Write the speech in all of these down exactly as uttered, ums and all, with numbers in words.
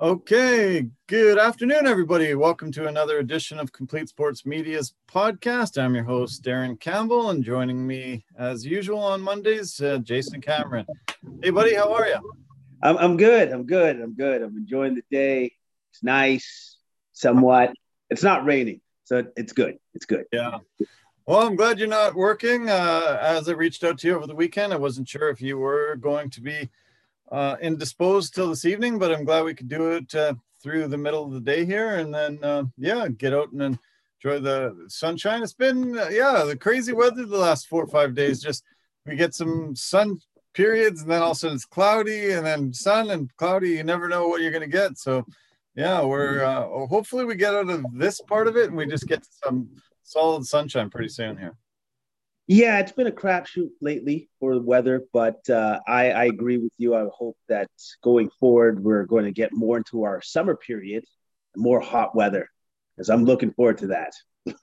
Okay, good afternoon, everybody. Welcome to another edition of Complete Sports Media's podcast. I'm your host, Darren Campbell, and joining me, as usual, on Mondays, uh, Jason Cameron. Hey, buddy, how are you? I'm, I'm good. I'm good. I'm good. I'm enjoying the day. It's nice, somewhat. It's not raining, so it's good. It's good. Yeah. Well, I'm glad you're not working. Uh, as I reached out to you over the weekend, I wasn't sure if you were going to be Uh, indisposed till this evening, but I'm glad we could do it uh, through the middle of the day here, and then uh, yeah, get out and enjoy the sunshine. It's been uh, yeah, the crazy weather the last four or five days. Just we get some sun periods, and then all of a sudden it's cloudy, and then sun and cloudy. You never know what you're gonna get. So yeah, we're uh, hopefully we get out of this part of it, and we just get some solid sunshine pretty soon here. Yeah, it's been a crapshoot lately for the weather, but uh, I, I agree with you. I hope that going forward, we're going to get more into our summer period, more hot weather, because I'm looking forward to that. Okay.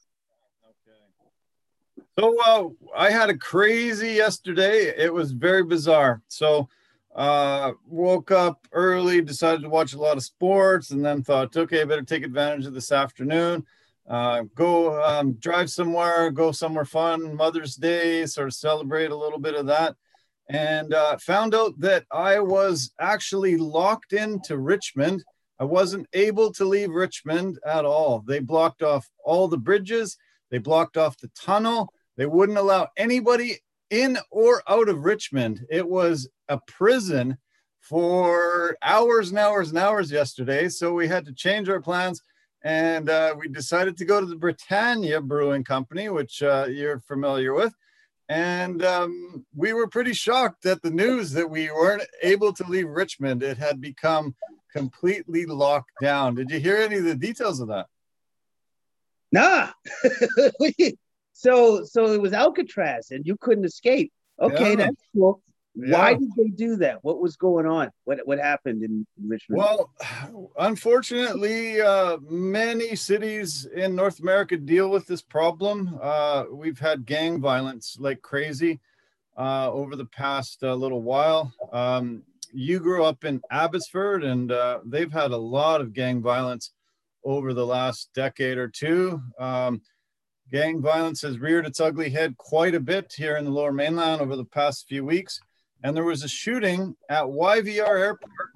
So uh, I had a crazy yesterday. It was very bizarre. So uh, woke up early, decided to watch a lot of sports, and then thought, okay, I better take advantage of this afternoon. Uh, go um, drive somewhere, go somewhere fun, Mother's Day, sort of celebrate a little bit of that. And uh, found out that I was actually locked into Richmond. I wasn't able to leave Richmond at all. They blocked off all the bridges. They blocked off the tunnel. They wouldn't allow anybody in or out of Richmond. It was a prison for hours and hours and hours yesterday. So we had to change our plans. And uh, we decided to go to the Britannia Brewing Company, which uh, you're familiar with. And um, we were pretty shocked at the news that we weren't able to leave Richmond. It had become completely locked down. Did you hear any of the details of that? Nah. so so it was Alcatraz and you couldn't escape. Okay, yeah. That's cool. Yeah. Why did they do that? What was going on? What what happened in Richmond? Well, unfortunately, uh, many cities in North America deal with this problem. Uh, we've had gang violence like crazy uh, over the past uh, little while. Um, you grew up in Abbotsford, and uh, they've had a lot of gang violence over the last decade or two. Um, gang violence has reared its ugly head quite a bit here in the Lower Mainland over the past few weeks. And there was a shooting at Y V R airport,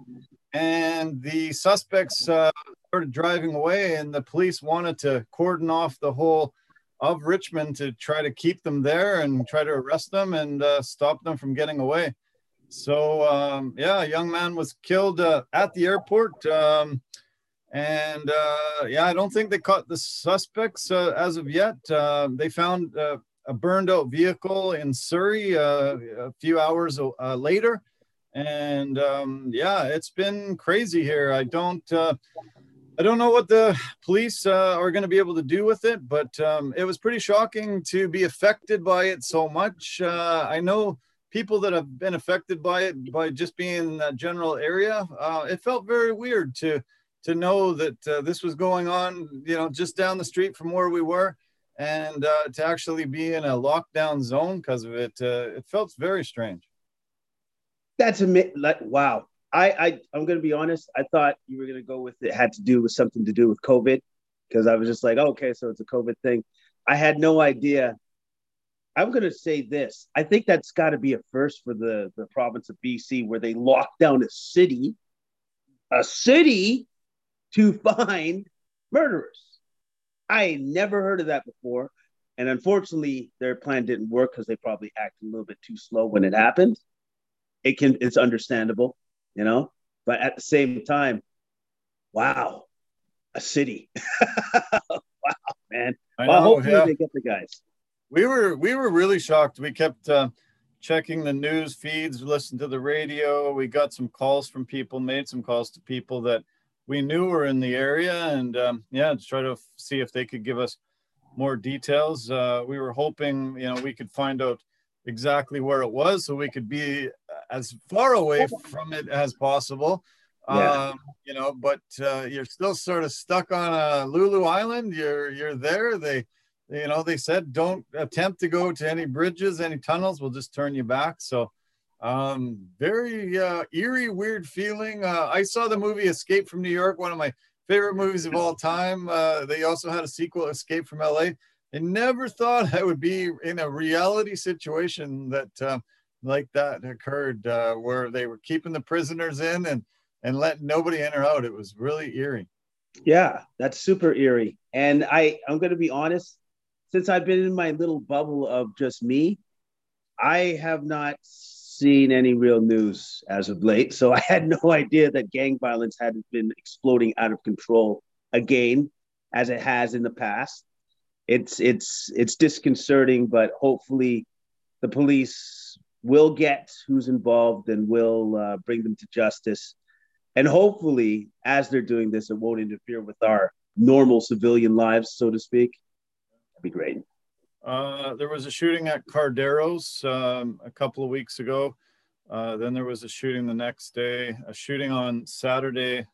and the suspects uh, started driving away, and the police wanted to cordon off the whole of Richmond to try to keep them there and try to arrest them and uh, stop them from getting away. So, um, yeah, a young man was killed uh, at the airport. Um, and, uh, yeah, I don't think they caught the suspects uh, as of yet. Uh, they found... Uh, a burned out vehicle in Surrey uh, a few hours uh, later. And um, yeah, it's been crazy here. I don't, uh, I don't know what the police uh, are going to be able to do with it, but um, it was pretty shocking to be affected by it so much. Uh, I know people that have been affected by it, by just being in that general area. Uh, it felt very weird to, to know that uh, this was going on, you know, just down the street from where we were. And uh, to actually be in a lockdown zone because of it, uh, it felt very strange. That's a mi- like, wow. I, I, I'm going to be honest. I thought you were going to go with it had to do with something to do with COVID because I was just like, oh, okay, so it's a COVID thing. I had no idea. I'm going to say this. I think that's got to be a first for the, the province of B C where they locked down a city, a city to find murderers. I never heard of that before. And unfortunately, their plan didn't work because they probably acted a little bit too slow when it happened. It can, it's understandable, you know, but at the same time, wow, a city. Wow, man. I know, well, hopefully yeah. They get the guys. We were, we were really shocked. We kept uh, checking the news feeds, listened to the radio. We got some calls from people, made some calls to people that we knew we were in the area, and um, yeah, to try to f- see if they could give us more details. Uh, we were hoping, you know, we could find out exactly where it was so we could be as far away from it as possible. Yeah. Um, you know, but uh, you're still sort of stuck on uh, Lulu Island. You're you're there. They, you know, they said don't attempt to go to any bridges, any tunnels. We'll just turn you back. So Um, very uh, eerie, weird feeling. Uh, I saw the movie Escape from New York, one of my favorite movies of all time. Uh, they also had a sequel, Escape from L A. I never thought I would be in a reality situation that uh, like that occurred, uh, where they were keeping the prisoners in and, and letting nobody in or out. It was really eerie. Yeah, that's super eerie. And I, I'm going to be honest, since I've been in my little bubble of just me, I have not seen any real news as of late. So I had no idea that gang violence had been exploding out of control again, as it has in the past. It's it's it's disconcerting, but hopefully the police will get who's involved and will uh, bring them to justice. And hopefully, as they're doing this, it won't interfere with our normal civilian lives, so to speak. That'd be great. Uh, there was a shooting at Cardero's um, a couple of weeks ago. Uh, then there was a shooting the next day, a shooting on Saturday,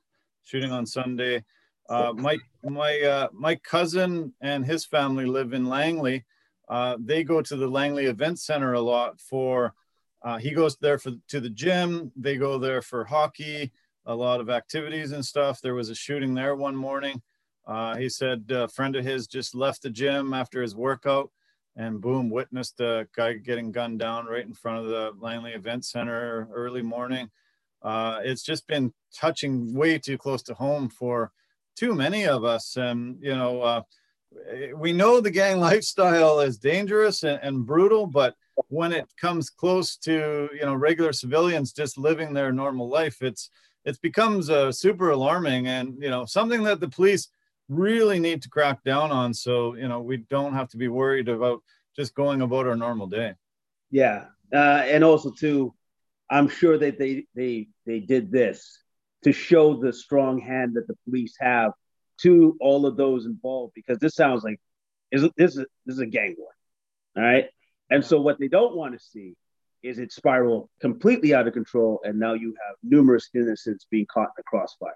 shooting on Sunday. Uh, my my uh, my cousin and his family live in Langley. Uh, they go to the Langley Event Center a lot for. Uh, he goes there for to the gym. They go there for hockey, a lot of activities and stuff. There was a shooting there one morning. Uh, he said a friend of his just left the gym after his workout and boom, witnessed a guy getting gunned down right in front of the Langley Event Center early morning. Uh, it's just been touching way too close to home for too many of us. And, you know, uh, we know the gang lifestyle is dangerous and, and brutal, but when it comes close to, you know, regular civilians just living their normal life, it's, it becomes uh, super alarming and, you know, something that the police really need to crack down on, so you know we don't have to be worried about just going about our normal day. Yeah, uh, and also too, I'm sure that they they they did this to show the strong hand that the police have to all of those involved, because this sounds like is this is this is a gang war, all right? And so what they don't want to see is it spiral completely out of control, and now you have numerous innocents being caught in the crossfire.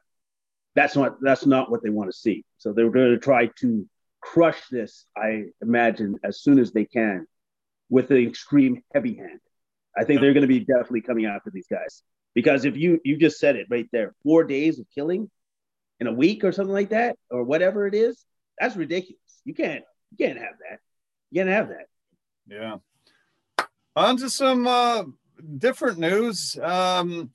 That's not that's not what they want to see. So they're going to try to crush this, I imagine, as soon as they can with an extreme heavy hand. I think they're going to be definitely coming after these guys. Because if you, you just said it right there, four days of killing in a week or something like that, or whatever it is, that's ridiculous. You can't you can't have that. You can't have that. Yeah. On to some uh, different news. Um,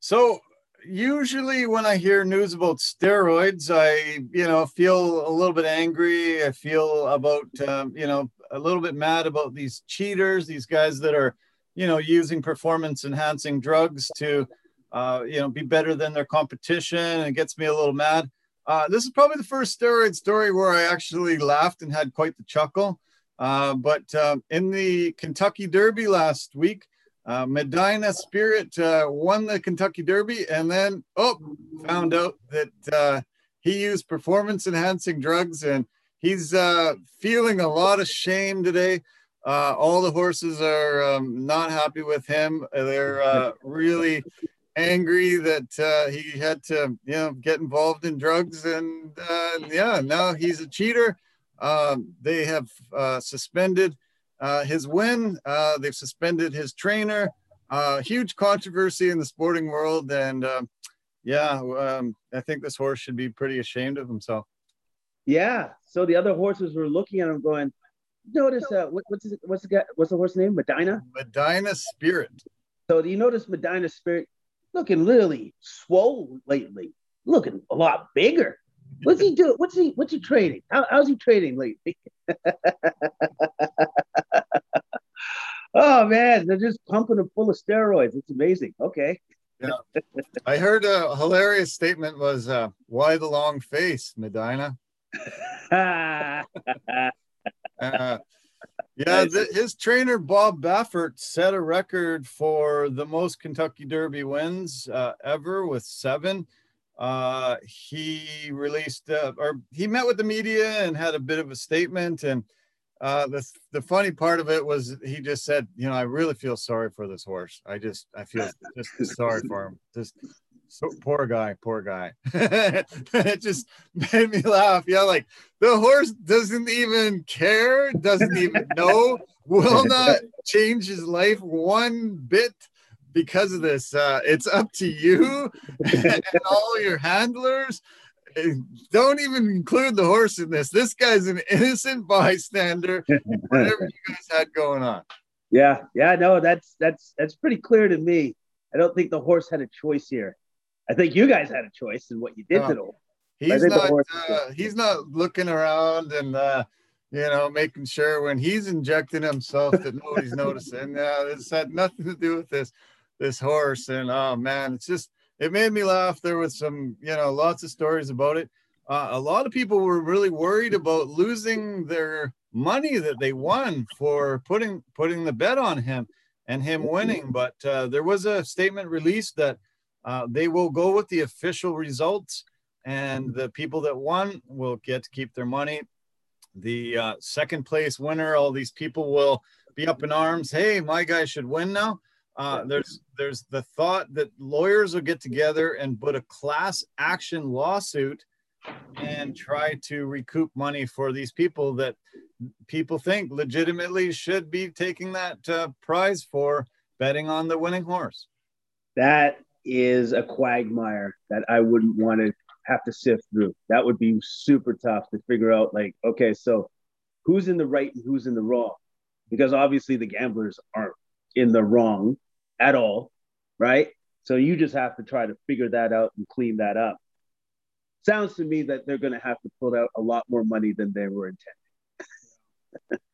so... Usually when I hear news about steroids, I, you know, feel a little bit angry. I feel about, um, you know, a little bit mad about these cheaters, these guys that are, you know, using performance enhancing drugs to, uh, you know, be better than their competition, and it gets me a little mad. Uh, this is probably the first steroid story where I actually laughed and had quite the chuckle. Uh, but um, in the Kentucky Derby last week, Uh, Medina Spirit uh, won the Kentucky Derby, and then, oh, found out that uh, he used performance-enhancing drugs, and he's uh, feeling a lot of shame today. Uh, all the horses are um, not happy with him. They're uh, really angry that uh, he had to, you know, get involved in drugs, and uh, yeah, now he's a cheater. Um, they have uh, suspended Uh, his win, uh, they've suspended his trainer, uh, huge controversy in the sporting world. And um, yeah, um, I think this horse should be pretty ashamed of himself. Yeah. So the other horses were looking at him going, notice uh, what, what's, his, what's, the guy, what's the horse name? Medina? Medina Spirit. So do you notice Medina Spirit looking literally swole lately, looking a lot bigger? What's he doing? What's he? What's he trading? How, how's he trading lately? Oh man, they're just pumping him full of steroids. It's amazing. Okay. Yeah. I heard a hilarious statement was, uh, "Why the long face, Medina?" uh, yeah, th- his trainer Bob Baffert set a record for the most Kentucky Derby wins uh, ever with seven. Uh, he released, uh, or he met with the media and had a bit of a statement. And uh, the the funny part of it was he just said, you know, I really feel sorry for this horse. I just, I feel just sorry for him. Just so poor guy, poor guy. It just made me laugh. Yeah, like the horse doesn't even care, doesn't even know, will not change his life one bit. because of this, uh, it's up to you and all your handlers. Don't even include the horse in this. This guy's an innocent bystander. Whatever you guys had going on. Yeah, yeah, no, that's that's that's pretty clear to me. I don't think the horse had a choice here. I think you guys had a choice in what you did no, to the horse. He's not. Uh, he's not looking around and uh, you know, making sure when he's injecting himself that nobody's noticing. Uh, this had nothing to do with this this horse. And oh man, it's just. It made me laugh. There was some, you know, lots of stories about it. Uh, a lot of people were really worried about losing their money that they won for putting putting the bet on him and him winning. But uh, there was a statement released that uh, they will go with the official results, and the people that won will get to keep their money. The uh, second place winner, all these people will be up in arms. Hey, my guy should win now. Uh, there's there's the thought that lawyers will get together and put a class action lawsuit and try to recoup money for these people that people think legitimately should be taking that uh, prize for betting on the winning horse. That is a quagmire that I wouldn't want to have to sift through. That would be super tough to figure out, like, okay, so who's in the right and who's in the wrong? Because obviously the gamblers aren't in the wrong at all, right? So you just have to try to figure that out and clean that up. Sounds to me that they're going to have to pull out a lot more money than they were intending.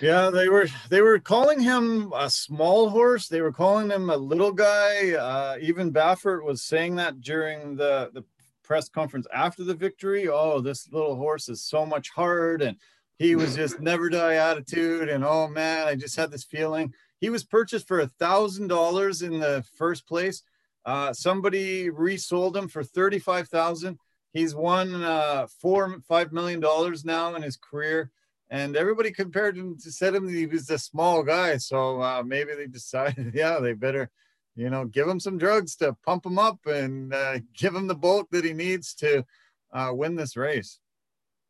Yeah, they were they were calling him a small horse. They were calling him a little guy. Uh, even Baffert was saying that during the, the press conference after the victory. Oh, this little horse is so much hard. And he was just never die attitude. And, oh, man, I just had this feeling. He was purchased for one thousand dollars in the first place. Uh, somebody resold him for thirty-five thousand dollars. He's won uh, four, five million dollars now in his career, and everybody compared him to said him that he was a small guy. So uh, maybe they decided, yeah, they better, you know, give him some drugs to pump him up and uh, give him the bulk that he needs to uh, win this race.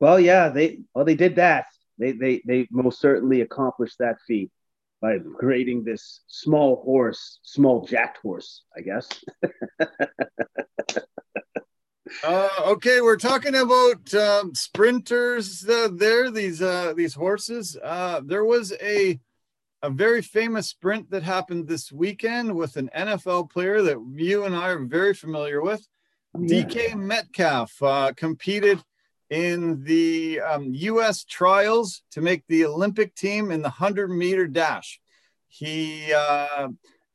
Well, yeah, they well they did that. They they they most certainly accomplished that feat by creating this small horse, small jacked horse, I guess. uh, okay, we're talking about um, sprinters uh, there. These uh, these horses. Uh, there was a a very famous sprint that happened this weekend with an N F L player that you and I are very familiar with. Yeah. D K Metcalf uh, competed in the um, U S trials to make the Olympic team in the one hundred meter dash. He uh,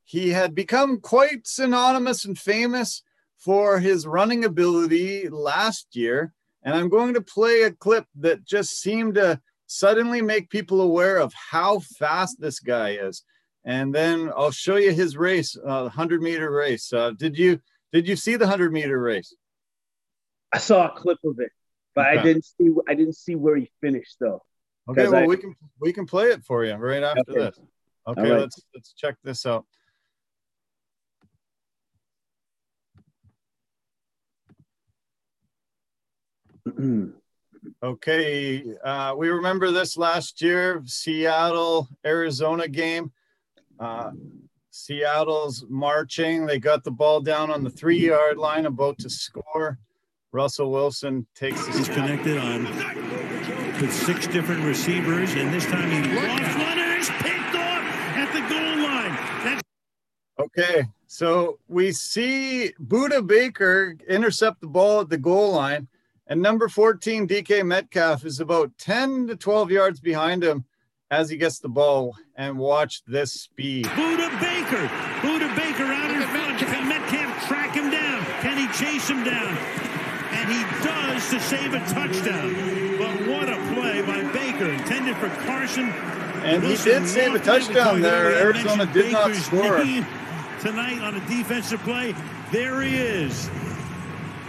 he had become quite synonymous and famous for his running ability last year. And I'm going to play a clip that just seemed to suddenly make people aware of how fast this guy is. And then I'll show you his race, uh, the one hundred meter race. Uh, did you did you see the one hundred meter race? I saw a clip of it. But okay. I didn't see I didn't see where he finished though. Okay, well I, we can we can play it for you right after okay. this. Okay, right. let's let's check this out. Okay, uh, we remember this last year, Seattle Arizona game. Uh, Seattle's marching. They got the ball down on the three yard line, about to score. Russell Wilson takes his connected on with six different receivers, and this time he lost one and is picked off at the goal line. That's- okay, so we see Budda Baker intercept the ball at the goal line, and number fourteen, D K Metcalf, is about ten to twelve yards behind him as he gets the ball, and watch this speed. Budda Baker, Budda Baker out in front. Can Metcalf track him down? Can he chase him down? And he does to save a touchdown. But what a play by Baker, intended for Carson. And Wilson he did save a touchdown there. Arizona did not score. Tonight on a defensive play, there he is.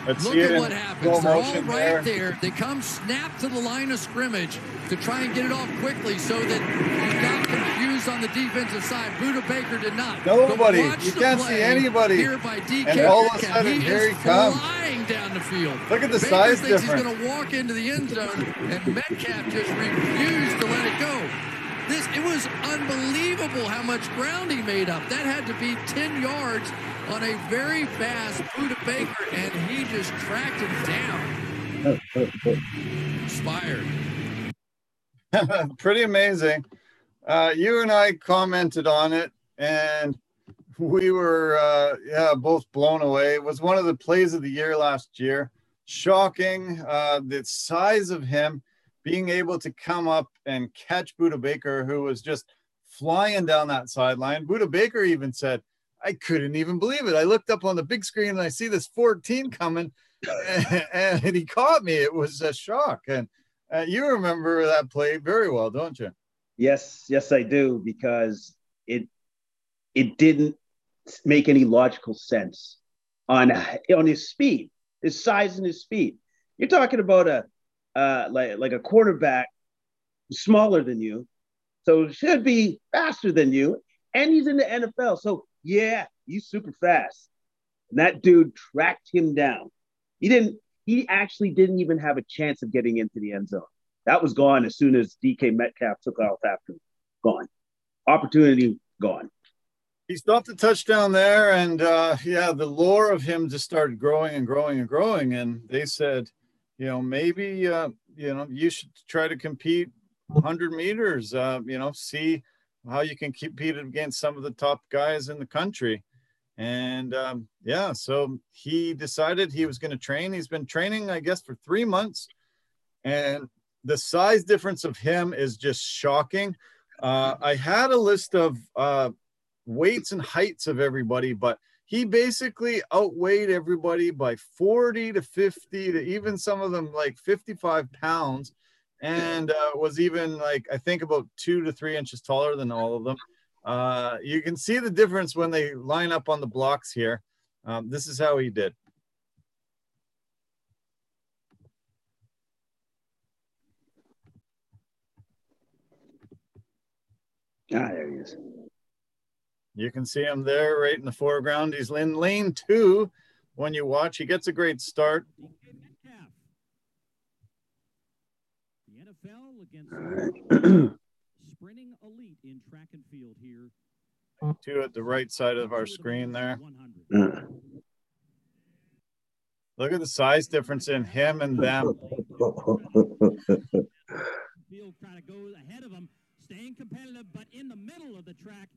Let's Look at what happens. They're all right there. there. They come snap to the line of scrimmage to try and get it off quickly so that he got confused on the defensive side. Budda Baker did not. Nobody. You can't see anybody. Here by D K and all of a sudden, he here he comes. Flying down the field. Look at the Baker size difference. He's going to walk into the end zone, and Metcalf just refused to let it go. This, it was unbelievable how much ground he made up. That had to be ten yards on a very fast Budda Baker, and he just tracked him down. Inspired. Pretty amazing. Uh, you and I commented on it, and we were uh, yeah, both blown away. It was one of the plays of the year last year. Shocking, uh, the size of him. Being able to come up and catch Budda Baker, who was just flying down that sideline. Budda Baker even said, I couldn't even believe it. I looked up on the big screen and I see this fourteen coming, and, and he caught me. It was a shock. And uh, you remember that play very well, don't you? Yes, yes, I do, because it it didn't make any logical sense on, on his speed, his size and his speed. You're talking about a Uh, like like a quarterback smaller than you, so should be faster than you, and he's in the N F L, so yeah, he's super fast. And that dude tracked him down. He didn't. He actually didn't even have a chance of getting into the end zone. That was gone as soon as D K Metcalf took off after him. Gone. Opportunity gone. He stopped the touchdown there, and uh, yeah, the lore of him just started growing and growing and growing, and they said, you know, maybe, uh, you know, you should try to compete one hundred meters, uh, you know, see how you can compete against some of the top guys in the country. And, um, yeah, so he decided he was going to train. He's been training, I guess, for three months. And the size difference of him is just shocking. Uh, I had a list of uh, weights and heights of everybody, but he basically outweighed everybody by forty to fifty to even some of them like fifty-five pounds, and uh, was even like, I think about two to three inches taller than all of them. Uh, you can see the difference when they line up on the blocks here. Um, this is how he did. Ah, there he is. You can see him there right in the foreground. He's in lane two when you watch. He gets a great start. The N F L against sprinting elite in track and field here. Two at the right side of our screen there. Look at the size difference in him and them. Field trying to go ahead of him, staying competitive, but in the middle of the track.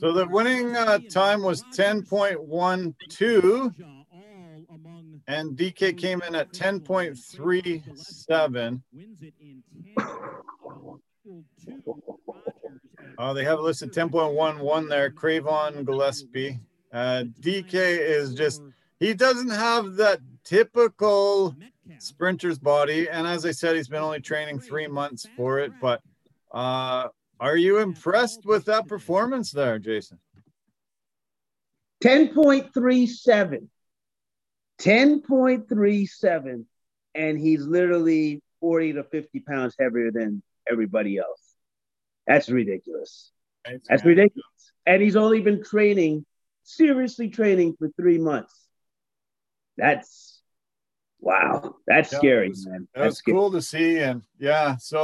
So the winning uh, time was ten point one two, and D K came in at ten point three seven. Oh, they have listed ten point one one there, Cravon Gillespie. Uh, D K is just, he doesn't have that typical sprinter's body, and as I said, he's been only training three months for it, but... Uh, Are you impressed with that performance there, Jason? ten point three seven. ten point three seven. And he's literally forty to fifty pounds heavier than everybody else. That's ridiculous. That's, That's ridiculous. And he's only been training, seriously training for three months. That's, wow. That's yeah, scary, was, man. That That's was scary. Cool to see. And yeah, so...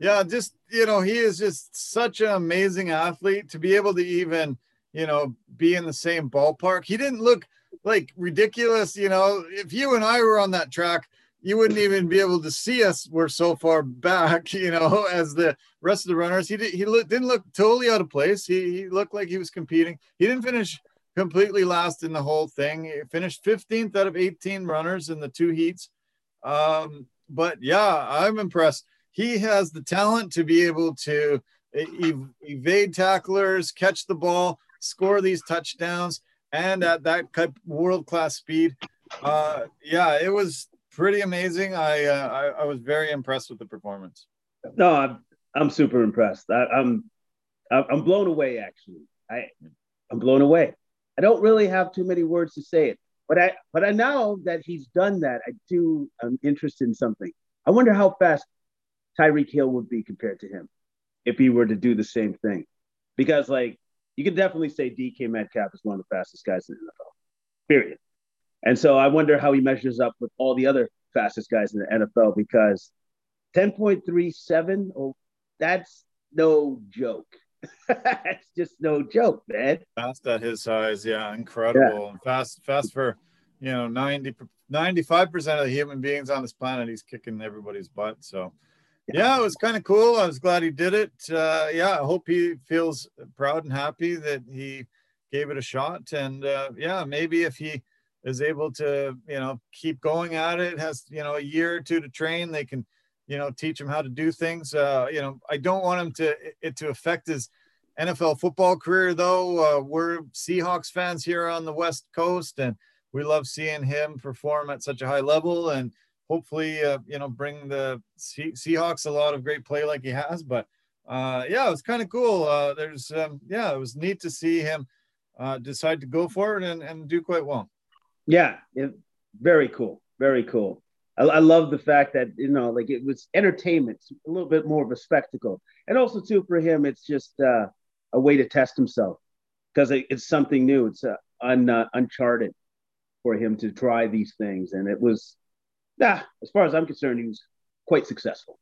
Yeah, just, you know, he is just such an amazing athlete to be able to even, you know, be in the same ballpark. He didn't look like ridiculous, you know, if you and I were on that track, you wouldn't even be able to see us. We're so far back, you know, as the rest of the runners. He, did, he look, didn't look totally out of place. He, he looked like he was competing. He didn't finish completely last in the whole thing. He finished fifteenth out of eighteen runners in the two heats. Um, but, yeah, I'm impressed. He has the talent to be able to ev- evade tacklers, catch the ball, score these touchdowns, and at that world-class speed. Uh, yeah, it was pretty amazing. I, uh, I I was very impressed with the performance. No, I'm I'm super impressed. I, I'm I'm blown away. Actually, I I'm blown away. I don't really have too many words to say it, but I but I know that he's done that. I do. I'm interested in something. I wonder how fast Tyreek Hill would be compared to him if he were to do the same thing. Because, like, you could definitely say D K Metcalf is one of the fastest guys in the N F L, period. And so I wonder how he measures up with all the other fastest guys in the N F L, because ten point three seven, oh, that's no joke. It's just no joke, man. Fast at his size, yeah, incredible. Yeah. Fast, fast for, you know, ninety, ninety-five percent of the human beings on this planet, he's kicking everybody's butt. So, yeah, yeah, it was kind of cool. I was glad he did it. Uh, yeah, I hope he feels proud and happy that he gave it a shot. And, uh, yeah, maybe if he is able to, you know, keep going at it, has, you know, a year or two to train, they can, you know, teach him how to do things. Uh, you know, I don't want him to, it to affect his N F L football career though. Uh, we're Seahawks fans here on the West Coast, and we love seeing him perform at such a high level, and hopefully, uh, you know, bring the C- Seahawks a lot of great play like he has. But uh, yeah, it was kind of cool. Uh, there's, um, yeah, it was neat to see him uh, decide to go for it and, and do quite well. Yeah, it, very cool. Very cool. I, I love the fact that, you know, like it was entertainment, a little bit more of a spectacle. And also, too, for him, it's just uh, a way to test himself, because it, it's something new. It's uh, un, uh, uncharted for him to try these things. And it was, nah, as far as I'm concerned, he was quite successful.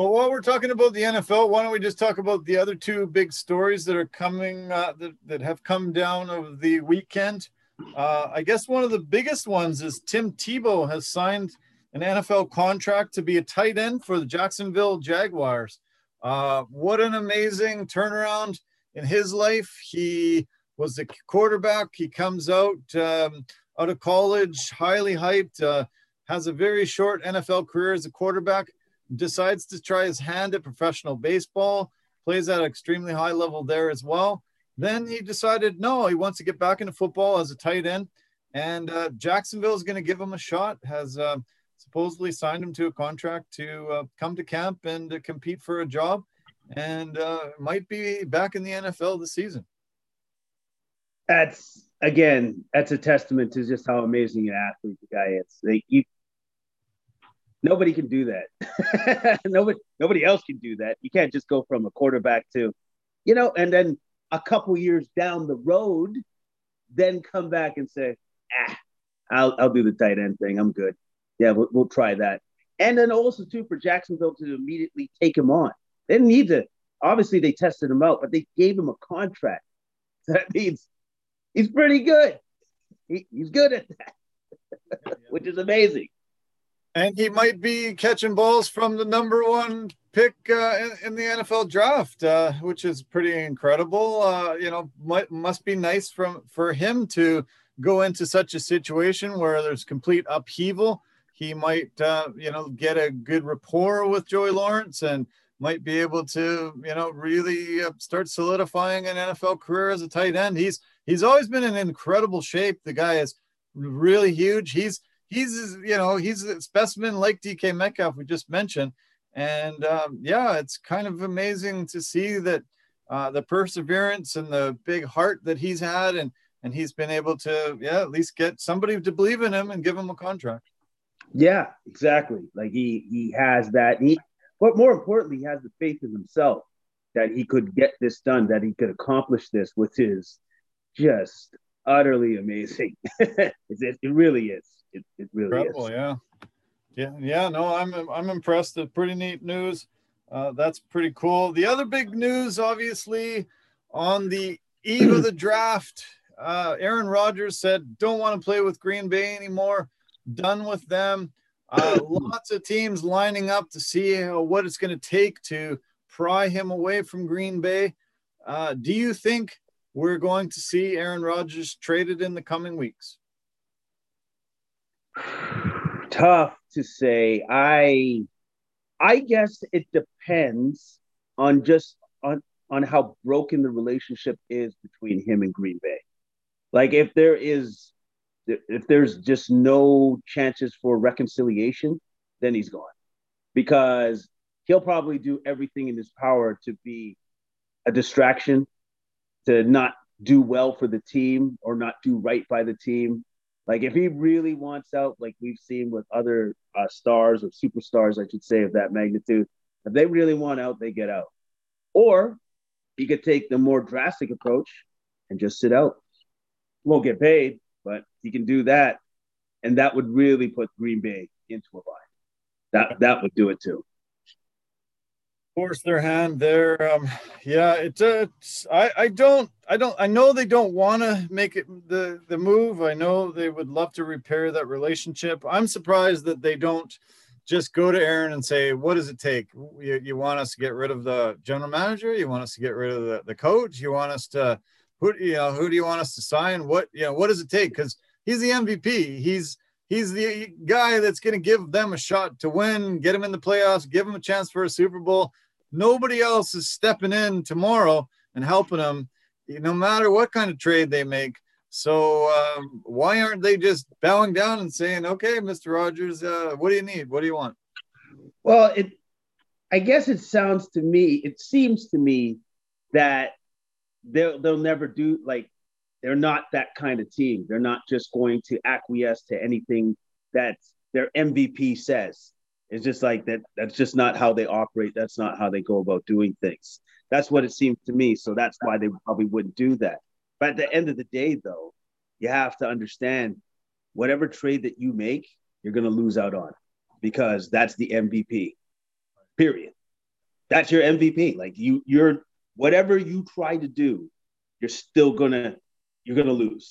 Well, while we're talking about the N F L, why don't we just talk about the other two big stories that are coming, uh, that, that have come down over the weekend. Uh, I guess one of the biggest ones is Tim Tebow has signed an N F L contract to be a tight end for the Jacksonville Jaguars. Uh, what an amazing turnaround in his life. He was the quarterback. He comes out um, out of college, highly hyped, uh, has a very short N F L career as a quarterback, decides to try his hand at professional baseball, plays at an extremely high level there as well. Then he decided, no, he wants to get back into football as a tight end, and uh, Jacksonville is going to give him a shot, has uh, supposedly signed him to a contract to uh, come to camp and uh, compete for a job, and uh, might be back in the N F L this season. That's, again, that's a testament to just how amazing an athlete the guy is. Like, you, Nobody can do that. nobody, nobody else can do that. You can't just go from a quarterback to, you know, and then a couple years down the road, then come back and say, ah, I'll, I'll do the tight end thing. I'm good. Yeah, we'll, we'll try that. And then also, too, for Jacksonville to immediately take him on. They didn't need to. Obviously, they tested him out, but they gave him a contract. That means he's pretty good. He, he's good at that, which is amazing. And he might be catching balls from the number one pick uh, in, in the N F L draft, uh, which is pretty incredible. Uh, you know, might, must be nice from for him to go into such a situation where there's complete upheaval. He might, uh, you know, get a good rapport with Joey Lawrence and might be able to, you know, really uh, start solidifying an N F L career as a tight end. He's he's always been in incredible shape. The guy is really huge. He's He's, you know, he's a specimen like D K Metcalf we just mentioned. And, um, yeah, it's kind of amazing to see that uh, the perseverance and the big heart that he's had. And and he's been able to, yeah, at least get somebody to believe in him and give him a contract. Yeah, exactly. Like he he has that. He, but more importantly, he has the faith in himself that he could get this done, that he could accomplish this with his just utterly amazing. it, it really is. It, it really Incredible, is. Yeah. Yeah. Yeah. No, I'm, I'm impressed. That's pretty neat news. Uh, that's pretty cool. The other big news, obviously, on the eve of the draft, uh, Aaron Rodgers said, don't want to play with Green Bay anymore. Done with them. Uh, lots of teams lining up to see how, what it's going to take to pry him away from Green Bay. Uh, do you think we're going to see Aaron Rodgers traded in the coming weeks? Tough to say. I I guess it depends on just on, on how broken the relationship is between him and Green Bay. Like if there is if there's just no chances for reconciliation, then he's gone. Because he'll probably do everything in his power to be a distraction, to not do well for the team or not do right by the team. Like if he really wants out, like we've seen with other uh, stars or superstars, I should say, of that magnitude, if they really want out, they get out. Or he could take the more drastic approach and just sit out. Won't get paid, but he can do that. And that would really put Green Bay into a bind. That, that would do it too. Force their hand there. Um, yeah, it, uh, it's. I, I don't. I don't. I know they don't want to make it the the move. I know they would love to repair that relationship. I'm surprised that they don't just go to Aaron and say, "What does it take? You, you want us to get rid of the general manager? You want us to get rid of the, the coach? You want us to who? You know, who do you want us to sign? What you know? What does it take? Because he's the M V P. He's He's the guy that's going to give them a shot to win, get him in the playoffs, give him a chance for a Super Bowl. Nobody else is stepping in tomorrow and helping them, no matter what kind of trade they make. So um, why aren't they just bowing down and saying, okay, Mister Rogers, uh, what do you need? What do you want? Well, it, I guess it sounds to me, it seems to me that they'll, they'll never do like, they're not that kind of team. They're not just going to acquiesce to anything that their M V P says. It's just like that. That's just not how they operate. That's not how they go about doing things. That's what it seems to me. So that's why they probably wouldn't do that. But at the end of the day, though, you have to understand whatever trade that you make, you're going to lose out on because that's the M V P, period. That's your M V P. Like you, you're whatever you try to do, you're still going to, You're going to lose.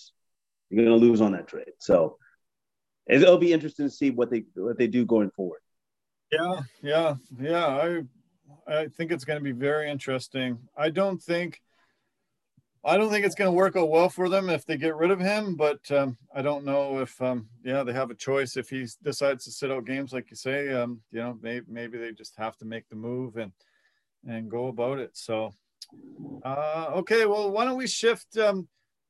You're going to lose on that trade. So it'll be interesting to see what they what they do going forward. Yeah, yeah, yeah. I I think it's going to be very interesting. I don't think I don't think it's going to work out well for them if they get rid of him. But um, I don't know if um, yeah they have a choice if he decides to sit out games like you say. Um, you know, maybe maybe they just have to make the move and and go about it. So uh, okay, well, why don't we shift? Um,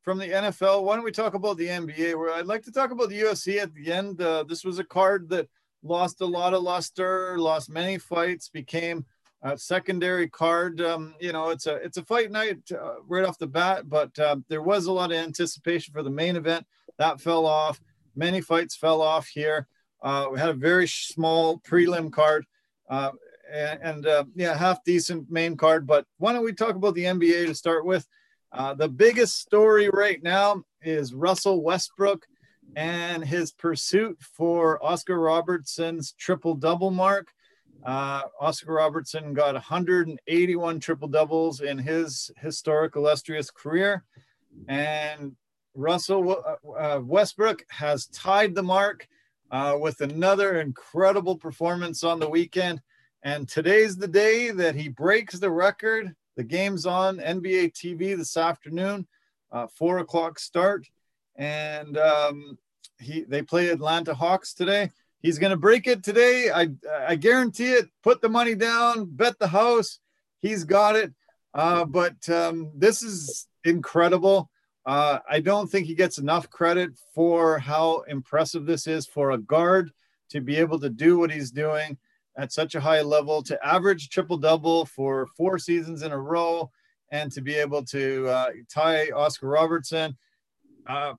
From the N F L, why don't we talk about the N B A? Where I'd like to talk about the U F C at the end. Uh, this was a card that lost a lot of luster, lost many fights, became a secondary card. Um, you know, it's a it's a fight night uh, right off the bat, but uh, there was a lot of anticipation for the main event. That fell off. Many fights fell off here. Uh, we had a very small prelim card uh, and, and uh, yeah, half decent main card. But why don't we talk about the N B A to start with? Uh, the biggest story right now is Russell Westbrook and his pursuit for Oscar Robertson's triple-double mark. Uh, Oscar Robertson got one hundred eighty-one triple-doubles in his historic illustrious career. And Russell uh, Westbrook has tied the mark uh, with another incredible performance on the weekend. And today's the day that he breaks the record. The game's on N B A T V this afternoon, uh, four o'clock start, and um, he they play Atlanta Hawks today. He's going to break it today. I I guarantee it. Put the money down, bet the house. He's got it. Uh, but um, this is incredible. Uh, I don't think he gets enough credit for how impressive this is for a guard to be able to do what he's doing at such a high level, to average triple-double for four seasons in a row and to be able to uh, tie Oscar Robertson. Uh,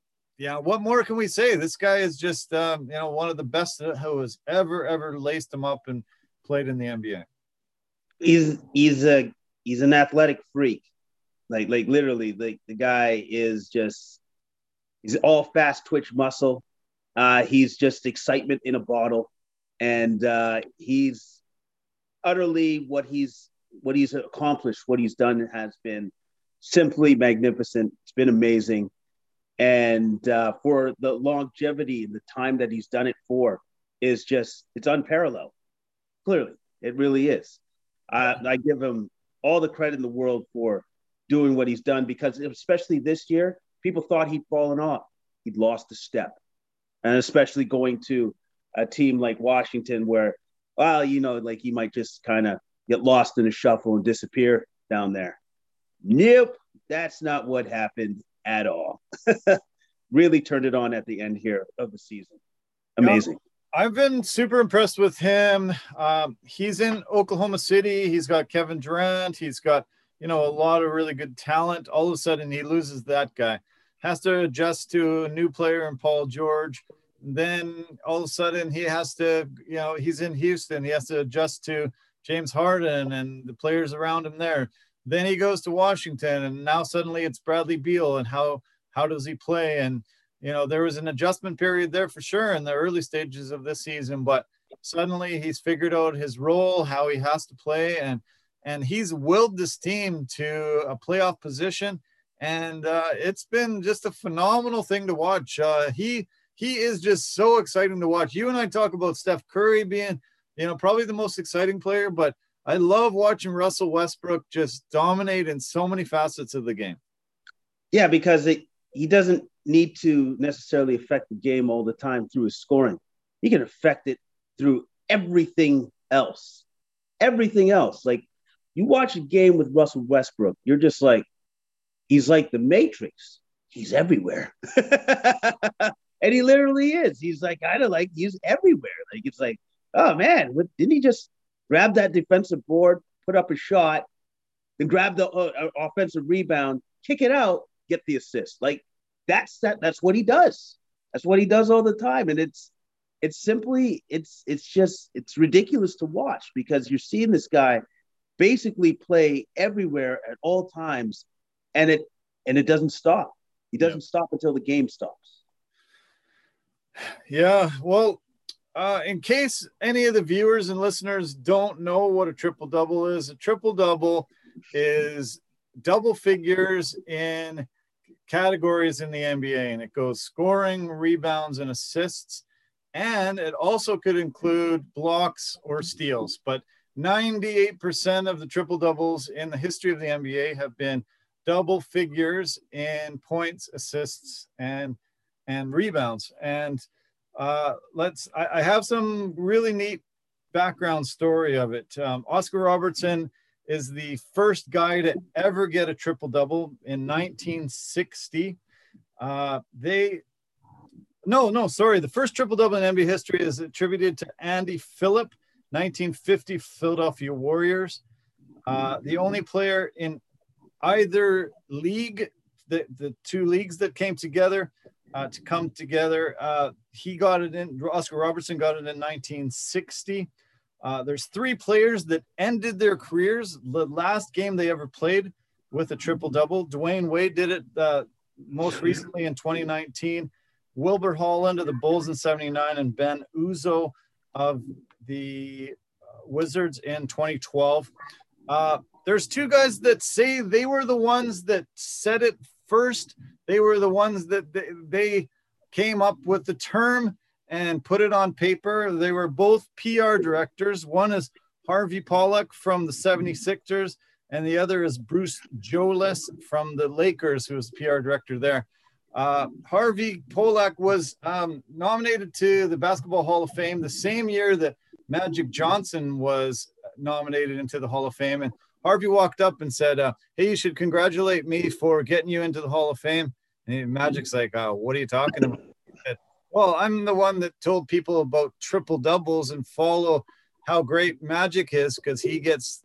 yeah, what more can we say? This guy is just, um, you know, one of the best who has ever, ever laced him up and played in the N B A. He's he's a he's an athletic freak. Like, like literally, like the guy is just, he's all fast twitch muscle. Uh, he's just excitement in a bottle. And uh, he's utterly what he's what he's accomplished, what he's done has been simply magnificent. It's been amazing. And uh, for the longevity and the time that he's done it for is just it's unparalleled. Clearly, it really is. I, I give him all the credit in the world for doing what he's done, because especially this year, people thought he'd fallen off. He'd lost a step. And especially going to a team like Washington where, well, you know, like he might just kind of get lost in a shuffle and disappear down there. Nope, that's not what happened at all. Really turned it on at the end here of the season. Amazing. You know, I've been super impressed with him. Um, he's in Oklahoma City. He's got Kevin Durant. He's got, you know, a lot of really good talent. All of a sudden he loses that guy. Has to adjust to a new player in Paul George. Then all of a sudden he has to, you know, he's in Houston. He has to adjust to James Harden and the players around him there. Then he goes to Washington, and now suddenly it's Bradley Beal, and how how does he play? And, you know, there was an adjustment period there for sure in the early stages of this season, but suddenly he's figured out his role, how he has to play, and and he's willed this team to a playoff position. And uh, it's been just a phenomenal thing to watch. Uh, he he is just so exciting to watch. You and I talk about Steph Curry being, you know, probably the most exciting player, but I love watching Russell Westbrook just dominate in so many facets of the game. Yeah, because it, he doesn't need to necessarily affect the game all the time through his scoring. He can affect it through everything else, everything else. Like, you watch a game with Russell Westbrook, you're just like, he's like the Matrix. He's everywhere. And he literally is. He's like, I don't like, he's everywhere. Like, it's like, oh man, what, didn't he just grab that defensive board, put up a shot, then grab the uh, offensive rebound, kick it out, get the assist. Like that's that, that's what he does. That's what he does all the time. And it's, it's simply, it's, it's just, it's ridiculous to watch because you're seeing this guy basically play everywhere at all times. And it and it doesn't stop. He doesn't yeah. stop until the game stops. Yeah. Well, uh, in case any of the viewers and listeners don't know what a triple-double is, a triple-double is double figures in categories in the N B A. And it goes scoring, rebounds, and assists. And it also could include blocks or steals. But ninety-eight percent of the triple-doubles in the history of the N B A have been double figures in points, assists, and and rebounds. And uh, let's. I, I have some really neat background story of it. Um, Oscar Robertson is the first guy to ever get a triple-double in nineteen sixty. Uh, they, no, no, sorry. The first triple-double in N B A history is attributed to Andy Phillip, nineteen fifty Philadelphia Warriors. Uh, the only player in either league, the, the two leagues that came together uh, to come together. Uh, he got it in, Oscar Robertson got it in nineteen sixty. Uh, there's three players that ended their careers, the last game they ever played, with a triple-double. Dwayne Wade did it uh, most recently in twenty nineteen. Wilbur Holland of the Bulls in seventy-nine and Ben Uzo of the Wizards in twenty twelve. Uh, There's two guys that say they were the ones that said it first. They were the ones that they, they came up with the term and put it on paper. They were both P R directors. One is Harvey Pollack from the seventy-sixers, and the other is Bruce Joelas from the Lakers, who was P R director there. Uh, Harvey Pollack was um, nominated to the Basketball Hall of Fame the same year that Magic Johnson was nominated into the Hall of Fame. And Harvey walked up and said, uh, hey, you should congratulate me for getting you into the Hall of Fame. And Magic's like, oh, what are you talking about? He said, well, I'm the one that told people about triple doubles and follow how great Magic is because he gets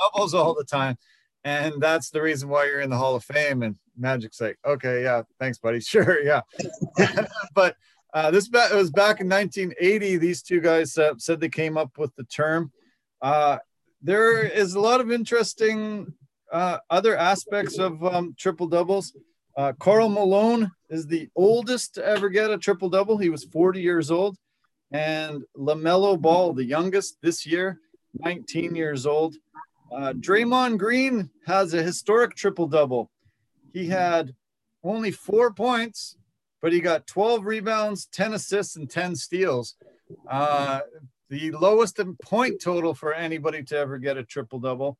doubles all the time. And that's the reason why you're in the Hall of Fame. And Magic's like, okay, yeah, thanks, buddy. Sure, yeah. But uh, this ba- it was back in nineteen eighty. These two guys uh, said they came up with the term. Uh, There is a lot of interesting uh, other aspects of um, triple-doubles. Uh, Karl Malone is the oldest to ever get a triple-double. He was forty years old. And LaMelo Ball, the youngest this year, nineteen years old. Uh, Draymond Green has a historic triple-double. He had only four points, but he got twelve rebounds, ten assists, and ten steals. Uh The lowest point total for anybody to ever get a triple-double.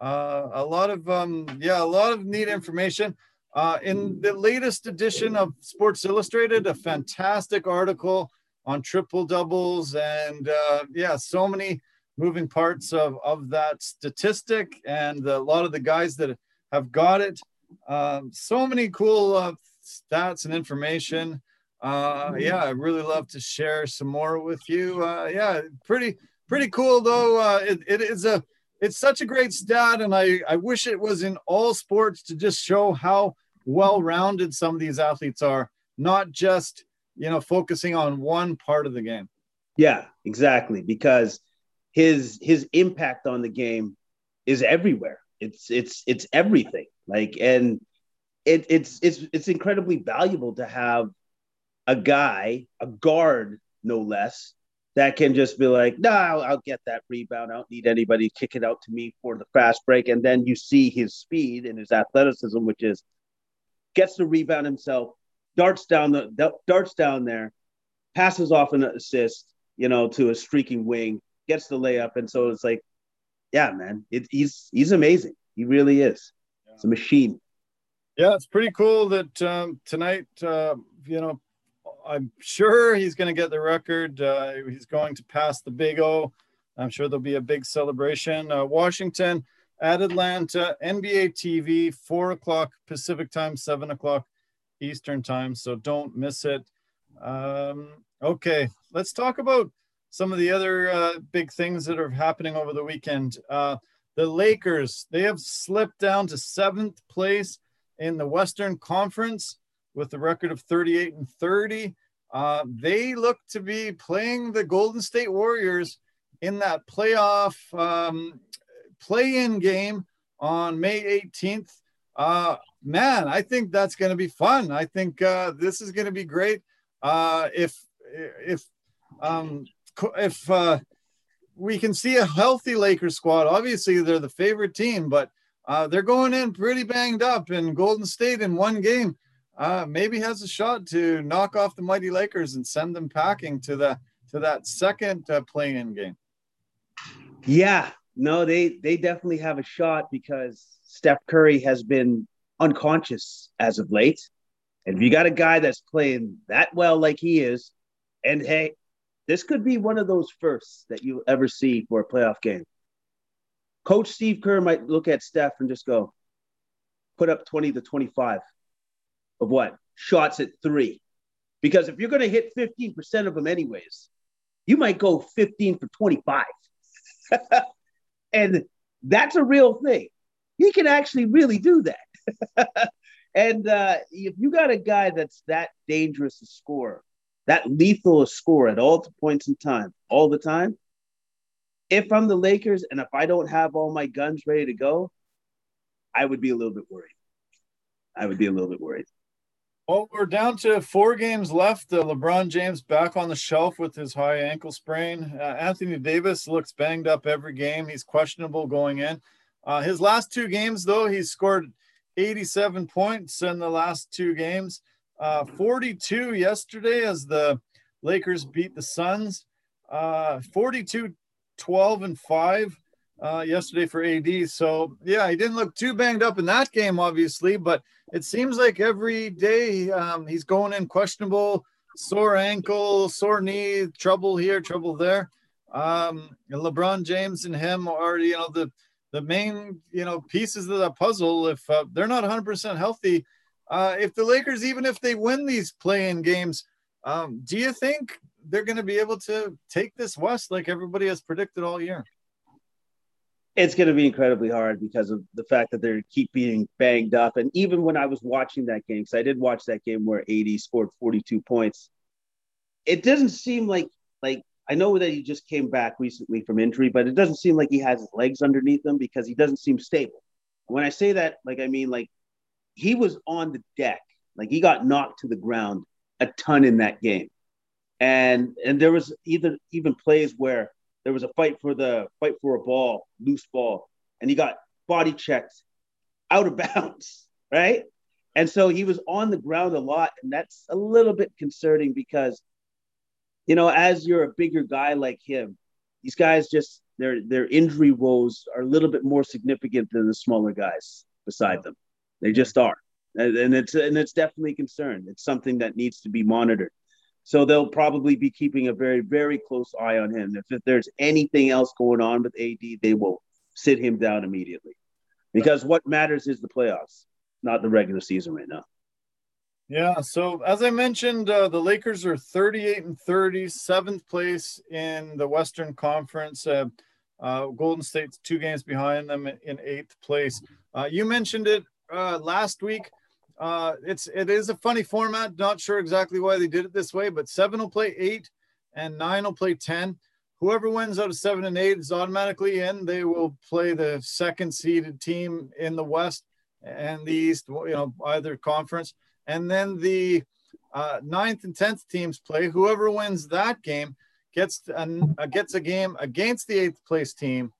Uh, a lot of, um, yeah, a lot of neat information. Uh, in the latest edition of Sports Illustrated, a fantastic article on triple-doubles and, uh, yeah, so many moving parts of, of that statistic and a lot of the guys that have got it. Um, so many cool uh, stats and information. Uh, yeah, I really love to share some more with you. Uh, yeah, pretty, pretty cool though. Uh, it, it is a, it's such a great stat, and I, I wish it was in all sports to just show how well-rounded some of these athletes are, not just, you know, focusing on one part of the game. Yeah, exactly. Because his, his impact on the game is everywhere. It's, it's, it's everything. Like, and it, it's, it's, it's incredibly valuable to have a guy, a guard, no less, that can just be like, no, I'll, I'll get that rebound. I don't need anybody to kick it out to me for the fast break. And then you see his speed and his athleticism, which is gets the rebound himself, darts down the darts down there, passes off an assist, you know, to a streaking wing, gets the layup. And so it's like, yeah, man, it, he's he's amazing. He really is. Yeah. It's a machine. Yeah, it's pretty cool that um, tonight, uh, you know, I'm sure he's going to get the record. Uh, he's going to pass the Big O. I'm sure there'll be a big celebration. Uh, Washington at Atlanta, N B A T V, four o'clock Pacific time, seven o'clock Eastern time. So don't miss it. Um, okay, let's talk about some of the other uh, big things that are happening over the weekend. Uh, the Lakers, they have slipped down to seventh place in the Western Conference with a record of thirty-eight and thirty. Uh, they look to be playing the Golden State Warriors in that playoff um, play-in game on May eighteenth. Uh, man, I think that's going to be fun. I think uh, this is going to be great. Uh, if if um, if uh, we can see a healthy Lakers squad, obviously they're the favorite team, but Uh, they're going in pretty banged up, and Golden State in one game uh, maybe has a shot to knock off the mighty Lakers and send them packing to the to that second uh, play-in game. Yeah, no, they they definitely have a shot because Steph Curry has been unconscious as of late, and if you got a guy that's playing that well like he is, and hey, this could be one of those firsts that you'll ever see for a playoff game. Coach Steve Kerr might look at Steph and just go, put up twenty to twenty-five of what? Shots at three. Because if you're going to hit fifteen percent of them anyways, you might go fifteen for twenty-five. And that's a real thing. He can actually really do that. And uh, if you got a guy that's that dangerous a scorer, that lethal a scorer at all points in time, all the time, if I'm the Lakers and if I don't have all my guns ready to go, I would be a little bit worried. I would be a little bit worried. Well, we're down to four games left. Uh, LeBron James back on the shelf with his high ankle sprain. Uh, Anthony Davis looks banged up every game. He's questionable going in. Uh, his last two games, though, he's scored eighty-seven points in the last two games. Uh, forty-two yesterday as the Lakers beat the Suns. Uh, forty-two twelve and five uh, yesterday for A D. So, yeah, he didn't look too banged up in that game, obviously, but it seems like every day um, he's going in questionable, sore ankle, sore knee, trouble here, trouble there. Um, LeBron James and him are, you know, the the main, you know, pieces of the puzzle. If uh, they're not one hundred percent healthy, uh, if the Lakers, even if they win these play-in games, um, do you think they're going to be able to take this West like everybody has predicted all year? It's going to be incredibly hard because of the fact that they keep being banged up. And even when I was watching that game, because I did watch that game where A D scored forty-two points, it doesn't seem like, like I know that he just came back recently from injury, but it doesn't seem like he has his legs underneath him because he doesn't seem stable. When I say that, like, I mean, like he was on the deck, like he got knocked to the ground a ton in that game. And and there was either even plays where there was a fight for the fight for a ball, loose ball, and he got body checked out of bounds, right? And so he was on the ground a lot, and that's a little bit concerning because, you know, as you're a bigger guy like him, these guys just their their injury woes are a little bit more significant than the smaller guys beside them. They just are, and, and it's and it's definitely a concern. It's something that needs to be monitored. So they'll probably be keeping a very, very close eye on him. If, if there's anything else going on with A D, they will sit him down immediately. Because what matters is the playoffs, not the regular season right now. Yeah, so as I mentioned, uh, the Lakers are thirty-eight and thirty, seventh place in the Western Conference. Uh, uh, Golden State's two games behind them in eighth place. Uh, you mentioned it uh, last week. Uh, it's it is a funny format. Not sure exactly why they did it this way, but seven will play eight, and nine will play ten. Whoever wins out of seven and eight is automatically in. They will play the second seeded team in the West and the East, you know, either conference. And then the uh, ninth and tenth teams play. Whoever wins that game gets an, uh, gets a game against the eighth place team,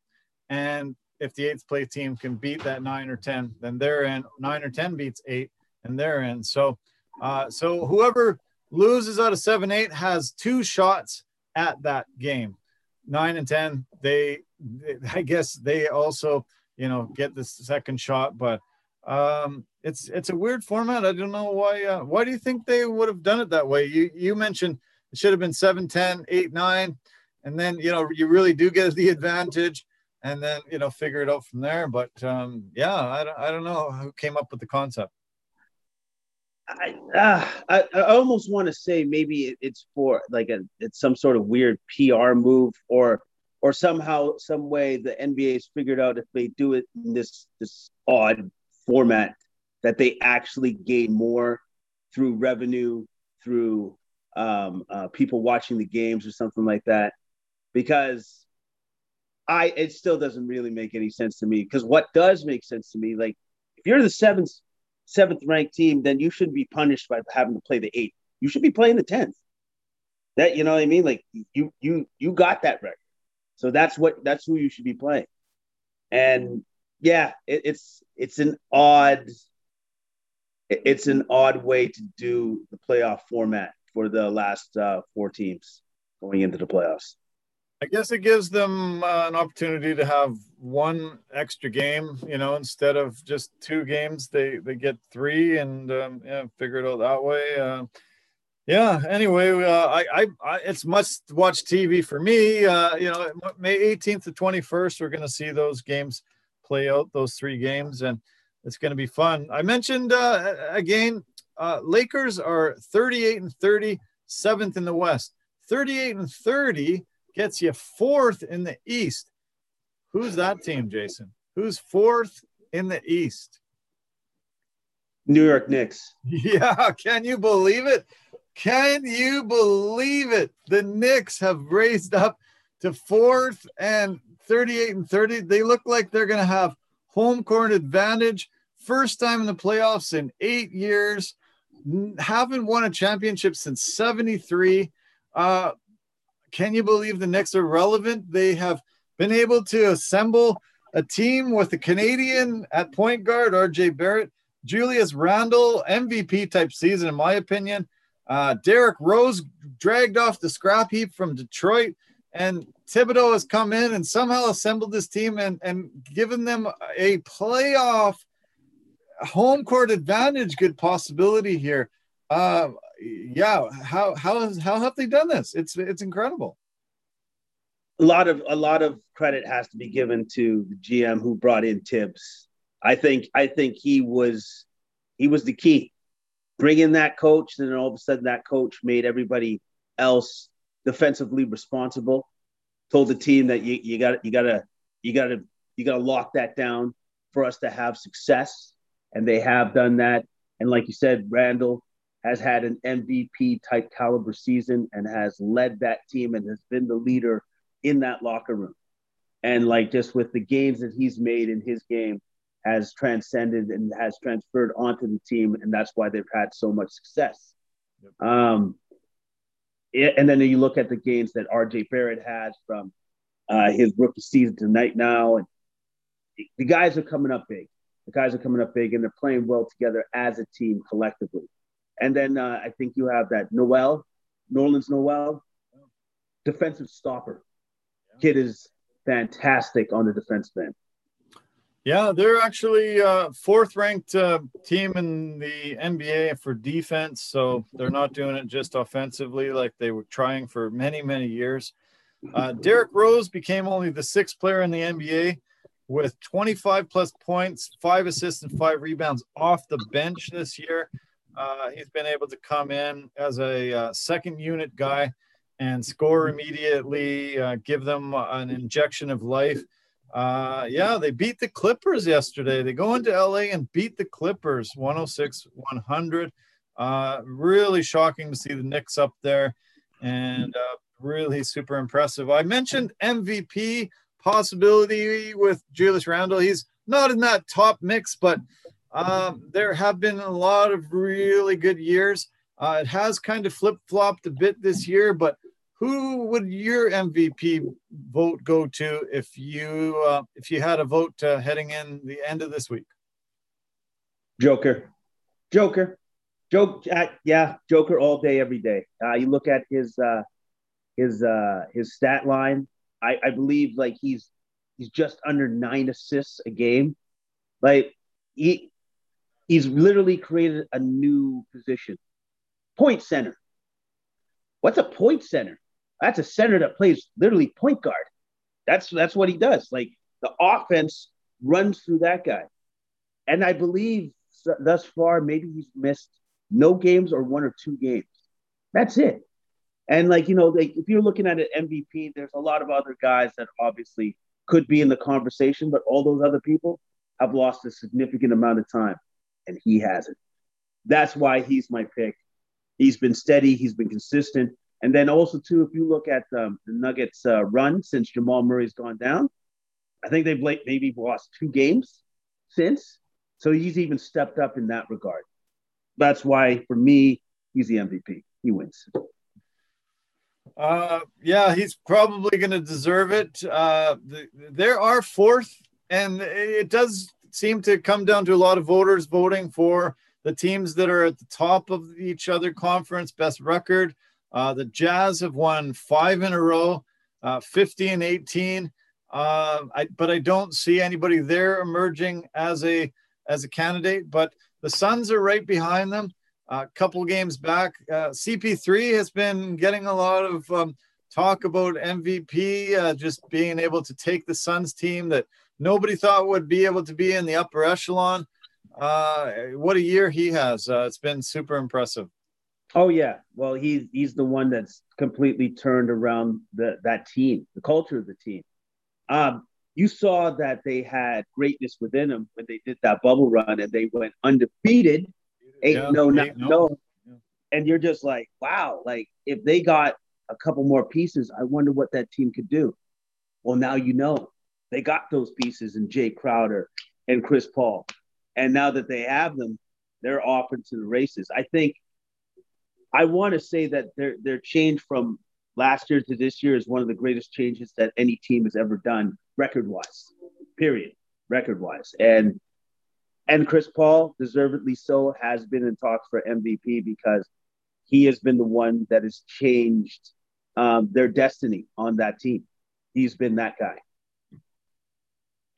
and if the eighth place team can beat that nine or ten, then they're in. Nine or ten beats eight, and they're in. So, uh, so whoever loses out of seven, eight has two shots at that game. Nine and ten, they, they I guess they also, you know, get the second shot. But um, it's it's a weird format. I don't know why. Uh, why do you think they would have done it that way? You you mentioned it should have been seven, ten, eight, nine, and then you know you really do get the advantage. And then, you know, figure it out from there. But, um, yeah, I don't, I don't know who came up with the concept. I uh, I, I almost want to say maybe it's for like a it's some sort of weird P R move or or somehow, some way the N B A's figured out if they do it in this, this odd format that they actually gain more through revenue, through um, uh, people watching the games or something like that. Because – I, it still doesn't really make any sense to me, because what does make sense to me, like if you're the seventh, seventh ranked team, then you shouldn't be punished by having to play the eighth. You should be playing the tenth. That, you know what I mean? Like you, you, you got that record. So that's what, that's who you should be playing. And yeah, it, it's, it's an odd, it, it's an odd way to do the playoff format for the last uh, four teams going into the playoffs. I guess it gives them uh, an opportunity to have one extra game, you know, instead of just two games, they, they get three and um, yeah, figure it out that way. Uh, yeah. Anyway, uh, I, I, I, it's must watch T V for me. Uh, you know, May eighteenth to twenty-first, we're going to see those games play out, those three games, and it's going to be fun. I mentioned uh, again, uh, Lakers are thirty-eight and thirty, seventh in the West, thirty-eight and thirty. Gets you fourth in the East. Who's that team, Jason? Who's fourth in the East? New York Knicks. Yeah, can you believe it? Can you believe it? The Knicks have raised up to fourth and thirty-eight and thirty. They look like they're going to have home court advantage. First time in the playoffs in eight years. Haven't won a championship since seventy-three. Uh, Can you believe the Knicks are relevant? They have been able to assemble a team with a Canadian at point guard, R J Barrett, Julius Randle, M V P-type season, in my opinion. Uh, Derrick Rose dragged off the scrap heap from Detroit, and Thibodeau has come in and somehow assembled this team and, and given them a playoff home court advantage, good possibility here. Uh, yeah, how how how have they done this? It's it's incredible. A lot of a lot of credit has to be given to the G M who brought in Tibbs. I think I think he was he was the key. Bring in that coach, and then all of a sudden that coach made everybody else defensively responsible. Told the team that you you got you gotta you gotta you gotta lock that down for us to have success, and they have done that. And like you said, Randall has had an M V P-type caliber season and has led that team and has been the leader in that locker room. And, like, just with the gains that he's made in his game has transcended and has transferred onto the team, and that's why they've had so much success. Yep. Um, it, and then you look at the gains that R J Barrett had from uh, his rookie season to right now, and the guys are coming up big. The guys are coming up big, and they're playing well together as a team collectively. And then uh, I think you have that Noel, Nerlens Noel, defensive stopper. Kid is fantastic on the defense end. Yeah, they're actually uh, fourth-ranked uh, team in the N B A for defense, so they're not doing it just offensively like they were trying for many, many years. Uh, Derrick Rose became only the sixth player in the N B A with twenty-five-plus points, five assists, and five rebounds off the bench this year. Uh, he's been able to come in as a uh, second unit guy and score immediately, uh, give them an injection of life. Uh, yeah, they beat the Clippers yesterday. They go into L A and beat the Clippers one oh six to one hundred. Uh, really shocking to see the Knicks up there, and uh, really super impressive. I mentioned M V P possibility with Julius Randle. He's not in that top mix, but Um, there have been a lot of really good years. Uh, it has kind of flip-flopped a bit this year, but Who would your M V P vote go to if you uh, if you had a vote uh, heading in the end of this week? Joker, Joker, Joke. Uh, yeah, Joker all day, every day. Uh, you look at his uh, his uh, his stat line. I, I believe like he's he's just under nine assists a game. Like he he's literally created a new position, point center. What's a point center? That's a center that plays literally point guard. That's that's what he does. Like the offense runs through that guy. And I believe thus far, maybe he's missed no games or one or two games. That's it. And like, you know, like if you're looking at an M V P, there's a lot of other guys that obviously could be in the conversation, but all those other people have lost a significant amount of time and he hasn't. That's why he's my pick. He's been steady. He's been consistent. And then also, too, if you look at um, the Nuggets' uh, run since Jamal Murray's gone down, I think they've maybe lost two games since. So he's even stepped up in that regard. That's why, for me, he's the M V P. He wins. Uh, yeah, he's probably going to deserve it. Uh, the, there are fourth, and it does seem to come down to a lot of voters voting for the teams that are at the top of each other conference, best record. Uh, the Jazz have won five in a row, uh, fifty and eighteen. Uh, I, but I don't see anybody there emerging as a as a candidate. But the Suns are right behind them, a uh, couple games back. Uh, C P three has been getting a lot of um, talk about M V P, uh, just being able to take the Suns team that nobody thought would be able to be in the upper echelon. Uh, what a year he has. Uh, it's been super impressive. Oh, yeah. Well, he's, he's the one that's completely turned around the, that team, the culture of the team. Um, you saw that they had greatness within them when they did that bubble run and they went undefeated. Eight, yeah, no, eight, not, no, no. Yeah. And you're just like, wow, like if they got a couple more pieces, I wonder what that team could do. Well, now, you know, they got those pieces in Jay Crowder and Chris Paul. And now that they have them, they're off into the races. I think I want to say that their their change from last year to this year is one of the greatest changes that any team has ever done, record-wise, period, record-wise. And and Chris Paul, deservedly so, has been in talks for M V P because he has been the one that has changed um, their destiny on that team. He's been that guy.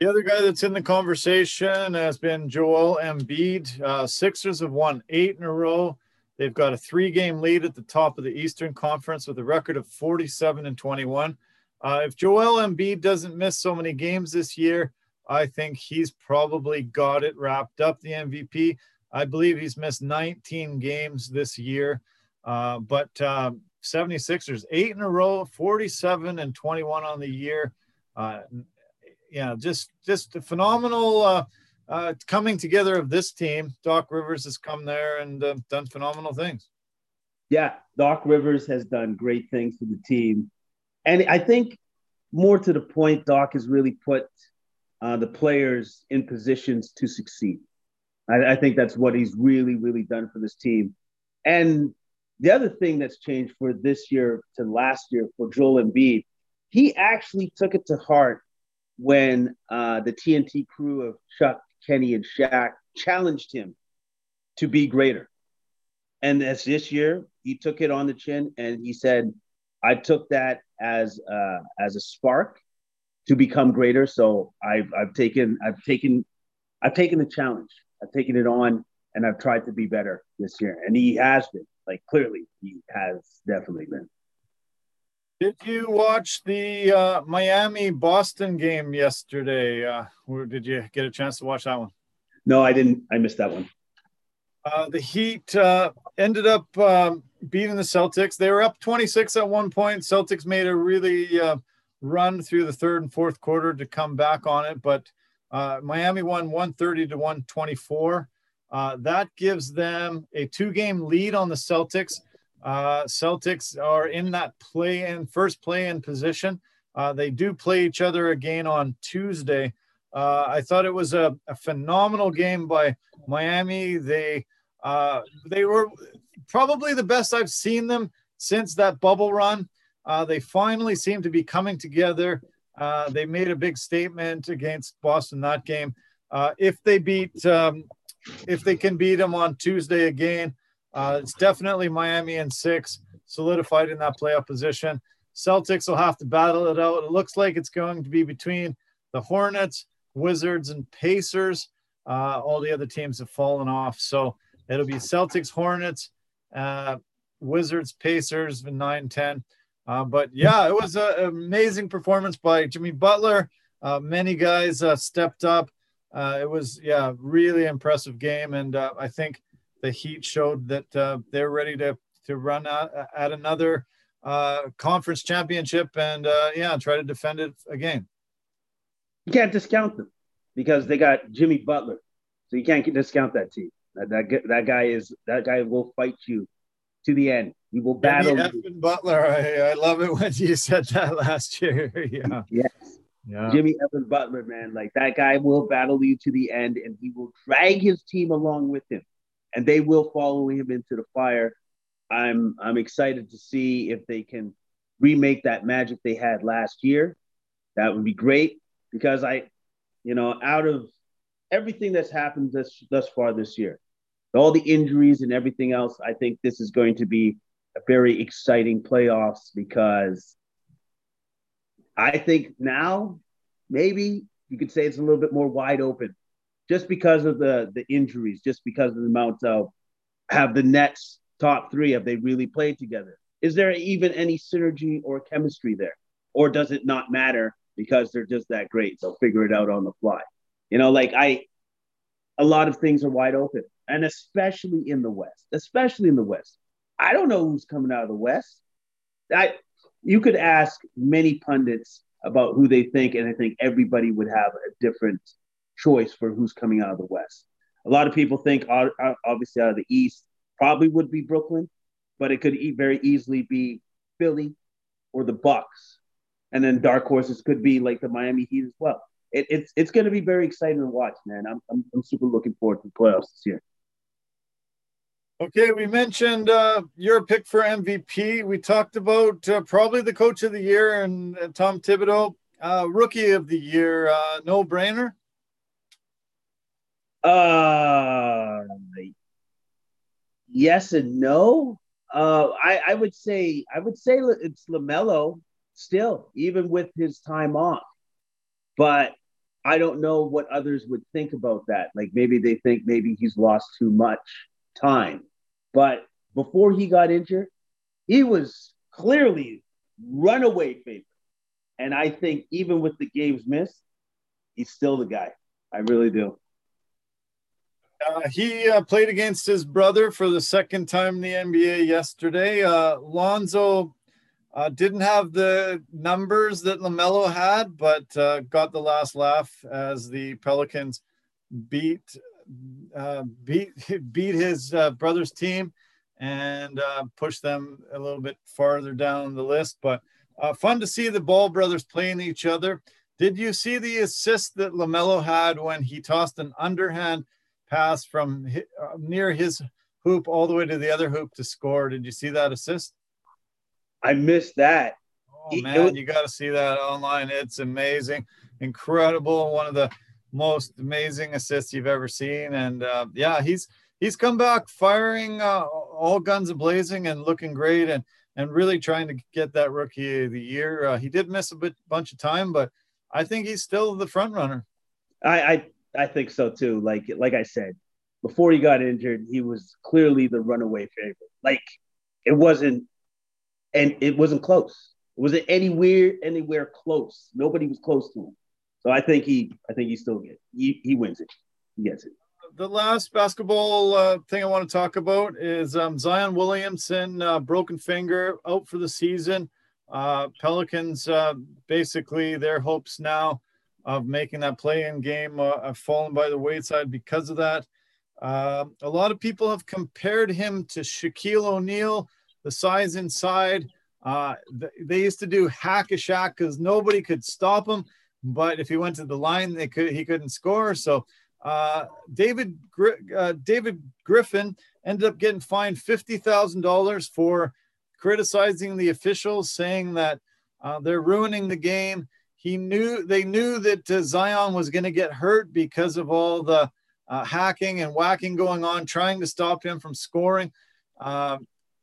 The other guy that's in the conversation has been Joel Embiid. Uh, Sixers have won eight in a row. They've got a three-game lead at the top of the Eastern Conference with a record of forty-seven and twenty-one. Uh, if Joel Embiid doesn't miss so many games this year, I think he's probably got it wrapped up, the M V P. I believe he's missed nineteen games this year. Uh, but uh, seventy-sixers, eight in a row, forty-seven and twenty-one on the year. Uh, Yeah, just just a phenomenal uh, uh, coming together of this team. Doc Rivers has come there and uh, done phenomenal things. Yeah, Doc Rivers has done great things for the team. And I think more to the point, Doc has really put uh, the players in positions to succeed. I, I think that's what he's really, really done for this team. And the other thing that's changed for this year to last year for Joel Embiid, he actually took it to heart when uh, the T N T crew of Chuck, Kenny, and Shaq challenged him to be greater. And as this year, he took it on the chin and he said, I took that as uh, as a spark to become greater. So I've I've taken I've taken I've taken the challenge. I've taken it on and I've tried to be better this year. And he has been, like clearly he has definitely been. Did you watch the uh, Miami-Boston game yesterday? Uh, or did you get a chance to watch that one? No, I didn't. I missed that one. Uh, the Heat uh, ended up um, beating the Celtics. They were up twenty-six at one point. Celtics made a really uh, run through the third and fourth quarter to come back on it. But uh, Miami won one thirty to one twenty-four. Uh, that gives them a two-game lead on the Celtics. Uh, Celtics are in that play in first play in position. Uh, they do play each other again on Tuesday. Uh, I thought it was a, a phenomenal game by Miami. They, uh, they were probably the best I've seen them since that bubble run. Uh, they finally seem to be coming together. Uh, they made a big statement against Boston that game. Uh, if they beat, um, if they can beat them on Tuesday again, uh, it's definitely Miami in six, solidified in that playoff position. Celtics will have to battle it out. It looks like it's going to be between the Hornets, Wizards, and Pacers. Uh, all the other teams have fallen off. So it'll be Celtics, Hornets, uh, Wizards, Pacers, nine ten. Uh, but, yeah, it was an amazing performance by Jimmy Butler. Uh, many guys uh, stepped up. Uh, it was, yeah, really impressive game. And uh, I think the Heat showed that uh, they're ready to, to run out at another uh, conference championship and, uh, yeah, try to defend it again. You can't discount them because they got Jimmy Butler. So you can't discount that team. That, that, that guy is that guy will fight you to the end. We will battle. Jimmy Butler, I, I love it when you said that last year. Yeah. Yes. Yeah. Jimmy Evan Butler, man, like that guy will battle you to the end, and he will drag his team along with him, and they will follow him into the fire. I'm I'm excited to see if they can remake that magic they had last year. That would be great because I, you know, out of everything that's happened thus thus far this year, all the injuries and everything else, I think this is going to be a very exciting playoffs because I think now maybe you could say it's a little bit more wide open just because of the, the injuries, just because of the amount of have the Nets top three, have they really played together? Is there even any synergy or chemistry there? Or does it not matter because they're just that great? They'll figure it out on the fly. You know, like I, a lot of things are wide open. And especially in the West, especially in the West. I don't know who's coming out of the West. I, you could ask many pundits about who they think, and I think everybody would have a different choice for who's coming out of the West. A lot of people think, obviously, out of the East probably would be Brooklyn, but it could very easily be Philly or the Bucks. And then dark horses could be like the Miami Heat as well. It, it's it's going to be very exciting to watch, man. I'm, I'm, I'm super looking forward to the playoffs this year. Okay, we mentioned uh, your pick for M V P. We talked about uh, probably the coach of the year and uh, Tom Thibodeau, uh, rookie of the year, uh, no-brainer. Uh, yes and no. Uh, I, I would say I would say it's LaMelo still, even with his time off. But I don't know what others would think about that. Like maybe they think maybe he's lost too much time. But before he got injured, he was clearly runaway favorite. And I think even with the games missed, he's still the guy. I really do. Uh, he uh, played against his brother for the second time in the N B A yesterday. Uh, Lonzo uh, didn't have the numbers that LaMelo had, but uh, got the last laugh as the Pelicans beat Uh, beat beat his uh, brother's team and uh, push them a little bit farther down the list. But uh, fun to see the Ball brothers playing each other. Did you see the assist that LaMelo had when he tossed an underhand pass from his, uh, near his hoop all the way to the other hoop to score? Did you see that assist? I missed that. Oh, he, man, was- you got to see that online. It's amazing. Incredible. One of the most amazing assists you've ever seen. And uh, yeah, he's, he's come back firing uh, all guns a-blazing and looking great and, and really trying to get that rookie of the year. Uh, he did miss a bit, bunch of time, but I think he's still the front runner. I, I, I think so too. Like, like I said, before he got injured, he was clearly the runaway favorite. Like it wasn't, and it wasn't close. It wasn't anywhere, anywhere close. Nobody was close to him. So I think he, I think he still gets, he, he wins it. He gets it. The last basketball uh, thing I want to talk about is um, Zion Williamson, uh, broken finger, out for the season. Uh, Pelicans, uh, basically their hopes now of making that play-in game uh, have fallen by the wayside because of that. Uh, a lot of people have compared him to Shaquille O'Neal, the size inside. Uh, they used to do hack-a-shack because nobody could stop him. But if he went to the line, they could he couldn't score. So uh, David Gr- uh, David Griffin ended up getting fined fifty thousand dollars for criticizing the officials, saying that uh, they're ruining the game. He knew they knew that uh, Zion was going to get hurt because of all the uh, hacking and whacking going on, trying to stop him from scoring. Uh,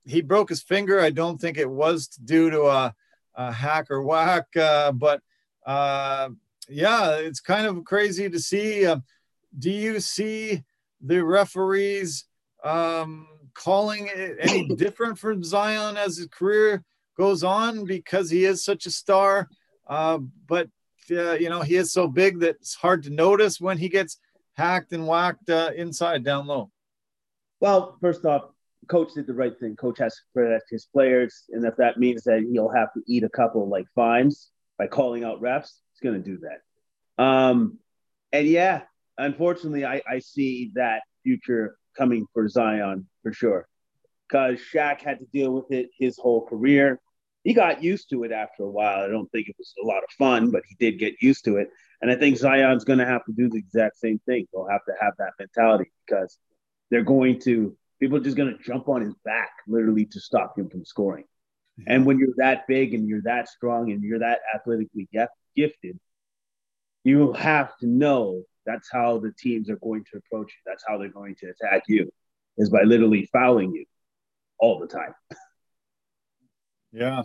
he broke his finger. I don't think it was due to a, a hack or whack, uh, but uh, yeah, it's kind of crazy to see. Uh, do you see the referees um, calling it any different from Zion as his career goes on, because he is such a star? Uh, but, uh, you know, he is so big that it's hard to notice when he gets hacked and whacked uh, inside down low. Well, first off, coach did the right thing. Coach has to protect his players. And if that means that he'll have to eat a couple like fines by calling out refs, he's going to do that. Um, and yeah, unfortunately, I, I see that future coming for Zion for sure. Because Shaq had to deal with it his whole career. He got used to it after a while. I don't think it was a lot of fun, but he did get used to it. And I think Zion's going to have to do the exact same thing. They'll have to have that mentality, because they're going to – people are just going to jump on his back literally to stop him from scoring. Mm-hmm. And when you're that big and you're that strong and you're that athletically gifted, you have to know that's how the teams are going to approach you. That's how they're going to attack you, is by literally fouling you all the time. Yeah.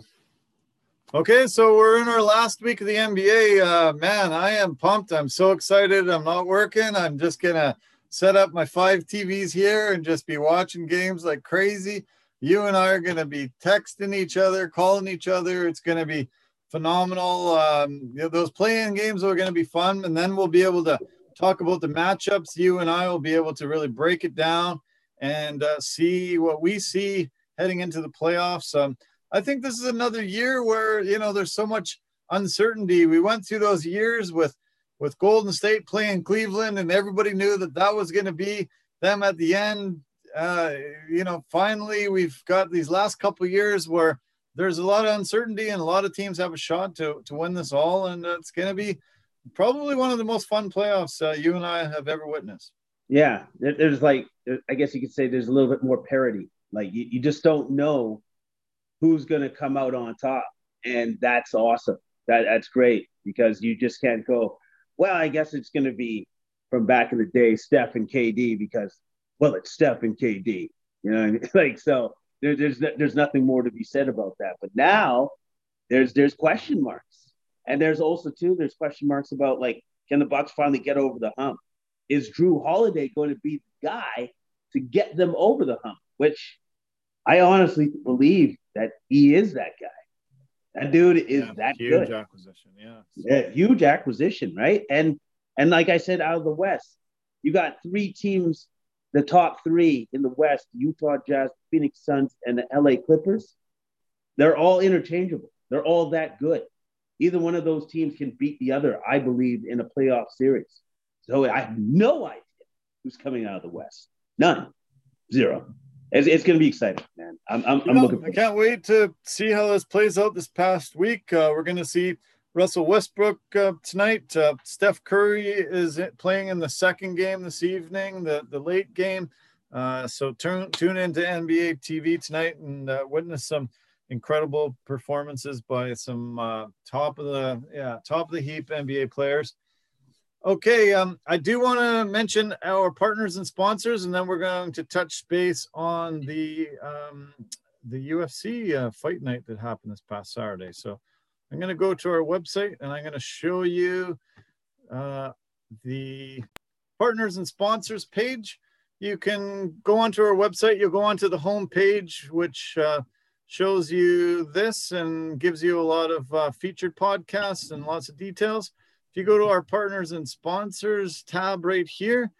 Okay, so we're in our last week of the N B A. Uh, man, I am pumped. I'm so excited. I'm not working. I'm just going to set up my five T Vs here and just be watching games like crazy. You and I are going to be texting each other, calling each other. It's going to be phenomenal. Um, you know, those play-in games are going to be fun, and then we'll be able to talk about the matchups. You and I will be able to really break it down and uh, see what we see heading into the playoffs. Um, I think this is another year where, you know, there's so much uncertainty. We went through those years with, with Golden State playing Cleveland, and everybody knew that that was going to be them at the end. Uh, you know, finally, we've got these last couple of years where there's a lot of uncertainty and a lot of teams have a shot to, to win this all. And it's going to be probably one of the most fun playoffs uh, you and I have ever witnessed. Yeah. There's like, I guess you could say there's a little bit more parity. Like you, you just don't know who's going to come out on top. And that's awesome. That That's great, because you just can't go, well, I guess it's going to be from back in the day, Steph and K D, because, well, it's Steph and K D. You know what I mean? Like, so there, there's there's nothing more to be said about that. But now there's there's question marks. And there's also, too, there's question marks about, like, can the Bucks finally get over the hump? Is Drew Holiday going to be the guy to get them over the hump? Which I honestly believe that he is that guy. That dude is yeah, that huge good. Huge acquisition, yeah. yeah. Huge acquisition, right? And and like I said, out of the West, you got three teams, the top three in the West, Utah Jazz, Phoenix Suns, and the L A Clippers. They're all interchangeable. They're all that good. Either one of those teams can beat the other, I believe, in a playoff series. So I have no idea who's coming out of the West. None. Zero. It's, it's going to be exciting, man. I'm, I'm, I'm know, looking. I can't wait to see how this plays out this past week. Uh, we're going to see Russell Westbrook uh, tonight. Uh, Steph Curry is playing in the second game this evening, the, the late game. Uh, so turn, tune into N B A T V tonight and uh, witness some incredible performances by some uh, top of the yeah top of the heap N B A players. Okay, um, I do want to mention our partners and sponsors, and then we're going to touch base on the um, the U F C uh, fight night that happened this past Saturday. So I'm going to go to our website, and I'm going to show you uh, the partners and sponsors page. You can go onto our website. You'll go onto the home page, which uh, shows you this and gives you a lot of uh, featured podcasts and lots of details. If you go to our partners and sponsors tab right here,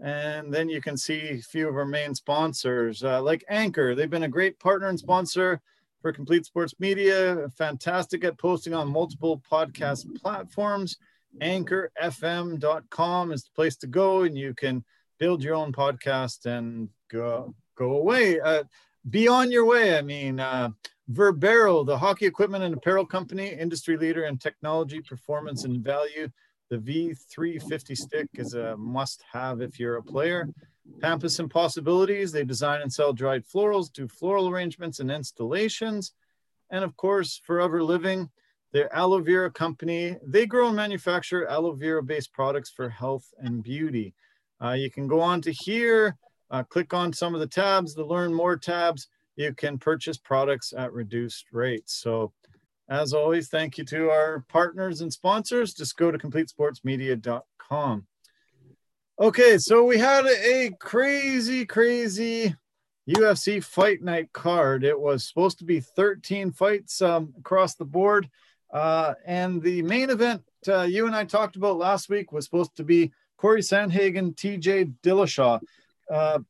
and then you can see a few of our main sponsors uh, like Anchor. They've been a great partner and sponsor for Complete Sports Media. Fantastic at posting on multiple podcast platforms. anchor f m dot com is the place to go, and you can build your own podcast and go, go away. Uh, be on your way. I mean, uh, Verbero, the hockey equipment and apparel company, industry leader in technology, performance, and value. The V three fifty stick is a must-have if you're a player. Pampas and Possibilities, they design and sell dried florals, do floral arrangements and installations. And of course, Forever Living, their aloe vera company. They grow and manufacture aloe vera-based products for health and beauty. Uh, you can go on to here, uh, click on some of the tabs, the Learn More tabs. You can purchase products at reduced rates. So as always, thank you to our partners and sponsors. Just go to complete sports media dot com. Okay, so we had a crazy, crazy U F C fight night card. It was supposed to be thirteen fights um, across the board. Uh, and the main event uh, you and I talked about last week was supposed to be Corey Sandhagen, T J Dillashaw. Uh,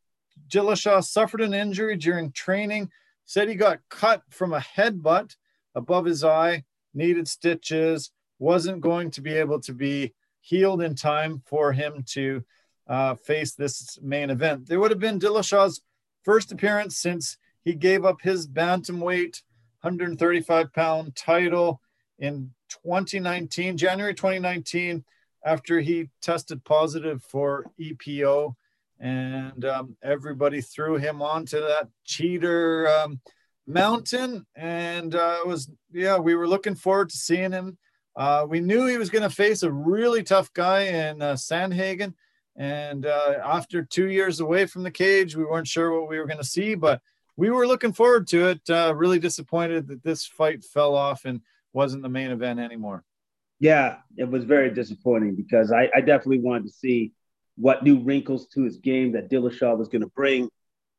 Dillashaw suffered an injury during training, said he got cut from a headbutt above his eye, needed stitches, wasn't going to be able to be healed in time for him to uh, face this main event. There would have been Dillashaw's first appearance since he gave up his bantamweight one thirty-five pound title in twenty nineteen, January twenty nineteen, after he tested positive for E P O, and um, everybody threw him onto that cheater um, mountain. And uh, it was, yeah, we were looking forward to seeing him. Uh, we knew he was going to face a really tough guy in uh, Sandhagen. And uh, after two years away from the cage, we weren't sure what we were going to see, but we were looking forward to it. Uh, really disappointed that this fight fell off and wasn't the main event anymore. Yeah, it was very disappointing because I, I definitely wanted to see what new wrinkles to his game that Dillashaw was going to bring,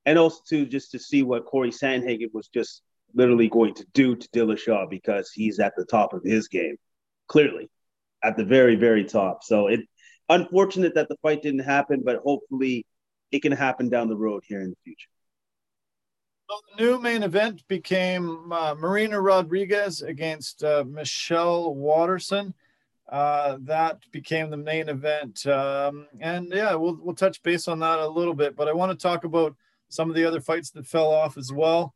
and also to just to see what Corey Sandhagen was just literally going to do to Dillashaw, because he's at the top of his game, clearly, at the very, very top. So it unfortunate that the fight didn't happen, but hopefully it can happen down the road here in the future. Well, the new main event became uh, Marina Rodriguez against uh, Michelle Watterson. Uh, that became the main event. Um, and yeah, we'll, we'll touch base on that a little bit, but I want to talk about some of the other fights that fell off as well.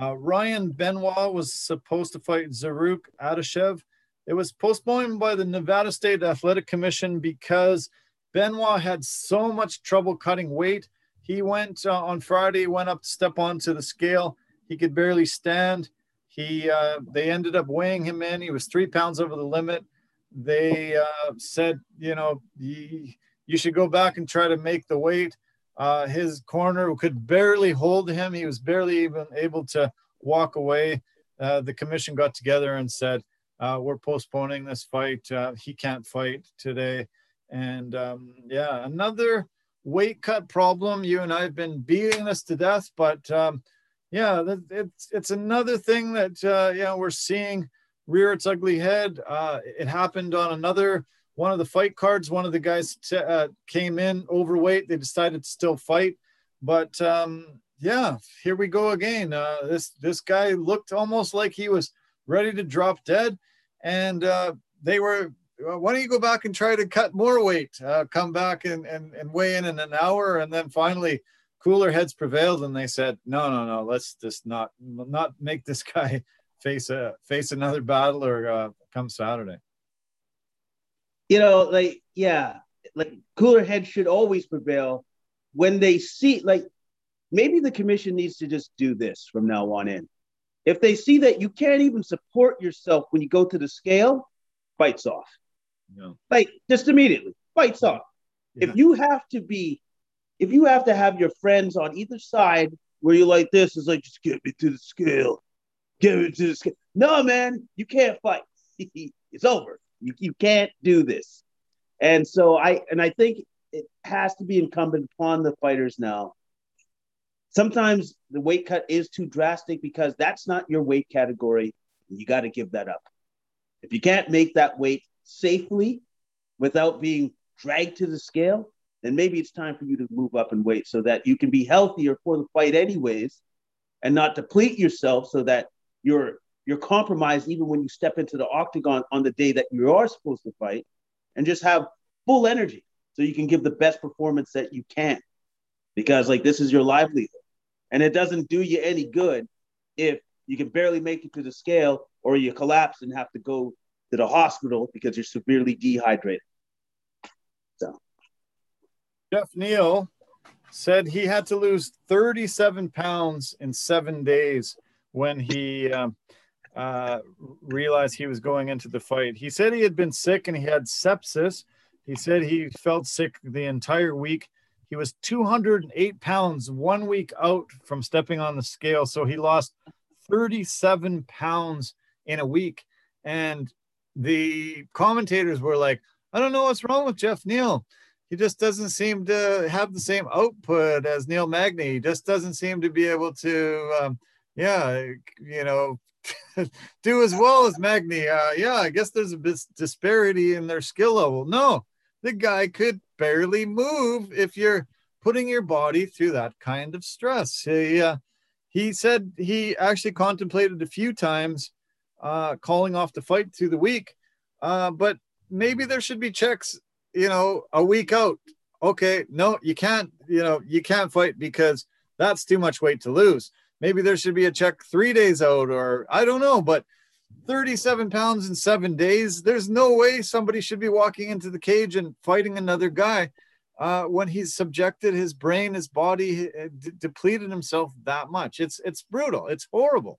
Uh, Ryan Benoit was supposed to fight Zaruk Adashev. It was postponed by the Nevada State Athletic Commission because Benoit had so much trouble cutting weight. He went uh, on Friday, went up to step onto the scale. He could barely stand. He, uh, they ended up weighing him in. He was three pounds over the limit. They uh, said, you know, you, you should go back and try to make the weight. Uh, his corner could barely hold him. He was barely even able to walk away. Uh, the commission got together and said, Uh, we're postponing this fight. Uh, he can't fight today. And um, yeah, another weight cut problem. You and I have been beating this to death, but um, yeah, it's, it's another thing that, uh, you know, we're seeing rear its ugly head. Uh, it happened on another one of the fight cards. One of the guys t- uh, came in overweight. They decided to still fight, but um, yeah, here we go again. Uh, this, this guy looked almost like he was ready to drop dead. And uh, they were, why don't you go back and try to cut more weight, uh, come back and, and, and weigh in in an hour. And then finally cooler heads prevailed and they said, no, no, no, let's just not, not make this guy face a, face another battle or uh, come Saturday. You know, like, yeah, like cooler heads should always prevail when they see, like, maybe the commission needs to just do this from now on in. If they see that you can't even support yourself when you go to the scale, bites off. Yeah. Like just immediately, bites off. Yeah. If you have to be, if you have to have your friends on either side where you're like this, is like, just get me to the scale, get me to the scale. No, man, you can't fight. It's over. You you can't do this. And so I and I think it has to be incumbent upon the fighters now. Sometimes the weight cut is too drastic because that's not your weight category. You got to give that up. If you can't make that weight safely without being dragged to the scale, then maybe it's time for you to move up in weight so that you can be healthier for the fight anyways and not deplete yourself so that you're you're compromised even when you step into the octagon on the day that you are supposed to fight, and just have full energy so you can give the best performance that you can, because like this is your livelihood. And it doesn't do you any good if you can barely make it to the scale or you collapse and have to go to the hospital because you're severely dehydrated. So, Jeff Neal said he had to lose thirty-seven pounds in seven days when he um, uh, realized he was going into the fight. He said he had been sick and he had sepsis. He said he felt sick the entire week. He was two hundred eight pounds one week out from stepping on the scale. So he lost thirty-seven pounds in a week. And the commentators were like, I don't know what's wrong with Jeff Neal. He just doesn't seem to have the same output as Neil Magny. He just doesn't seem to be able to, um, yeah, you know, do as well as Magny. Uh, yeah, I guess there's a disparity in their skill level. No, the guy could barely move if you're putting your body through that kind of stress. He, uh, he said he actually contemplated a few times uh, calling off the fight through the week, uh, but maybe there should be checks, you know, a week out. Okay, no, you can't, you know, you can't fight because that's too much weight to lose. Maybe there should be a check three days out, or I don't know, but thirty-seven pounds in seven days, there's no way somebody should be walking into the cage and fighting another guy uh, when he's subjected his brain, his body, d- depleted himself that much. It's it's brutal. It's horrible.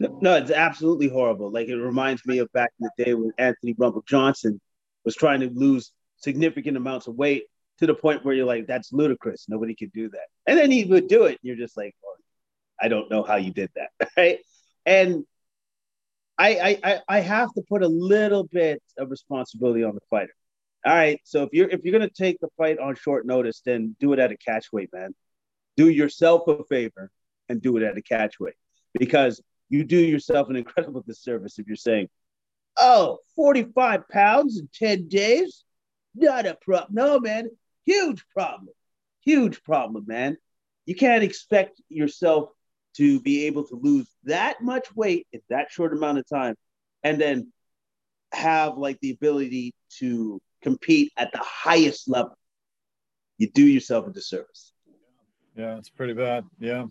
No, it's absolutely horrible. Like, it reminds me of back in the day when Anthony Rumble Johnson was trying to lose significant amounts of weight to the point where you're like, that's ludicrous. Nobody could do that. And then he would do it. And you're just like, well, I don't know how you did that. Right. And I, I, I have to put a little bit of responsibility on the fighter. All right. So if you're, if you're going to take the fight on short notice, then do it at a catch weight, man. Do yourself a favor and do it at a catch weight, because you do yourself an incredible disservice if you're saying, oh, forty-five pounds in ten days. Not a problem. No, man. Huge problem. Huge problem, man. You can't expect yourself to be able to lose that much weight in that short amount of time and then have, like, the ability to compete at the highest level. You do yourself a disservice. Yeah, it's pretty bad. Yeah.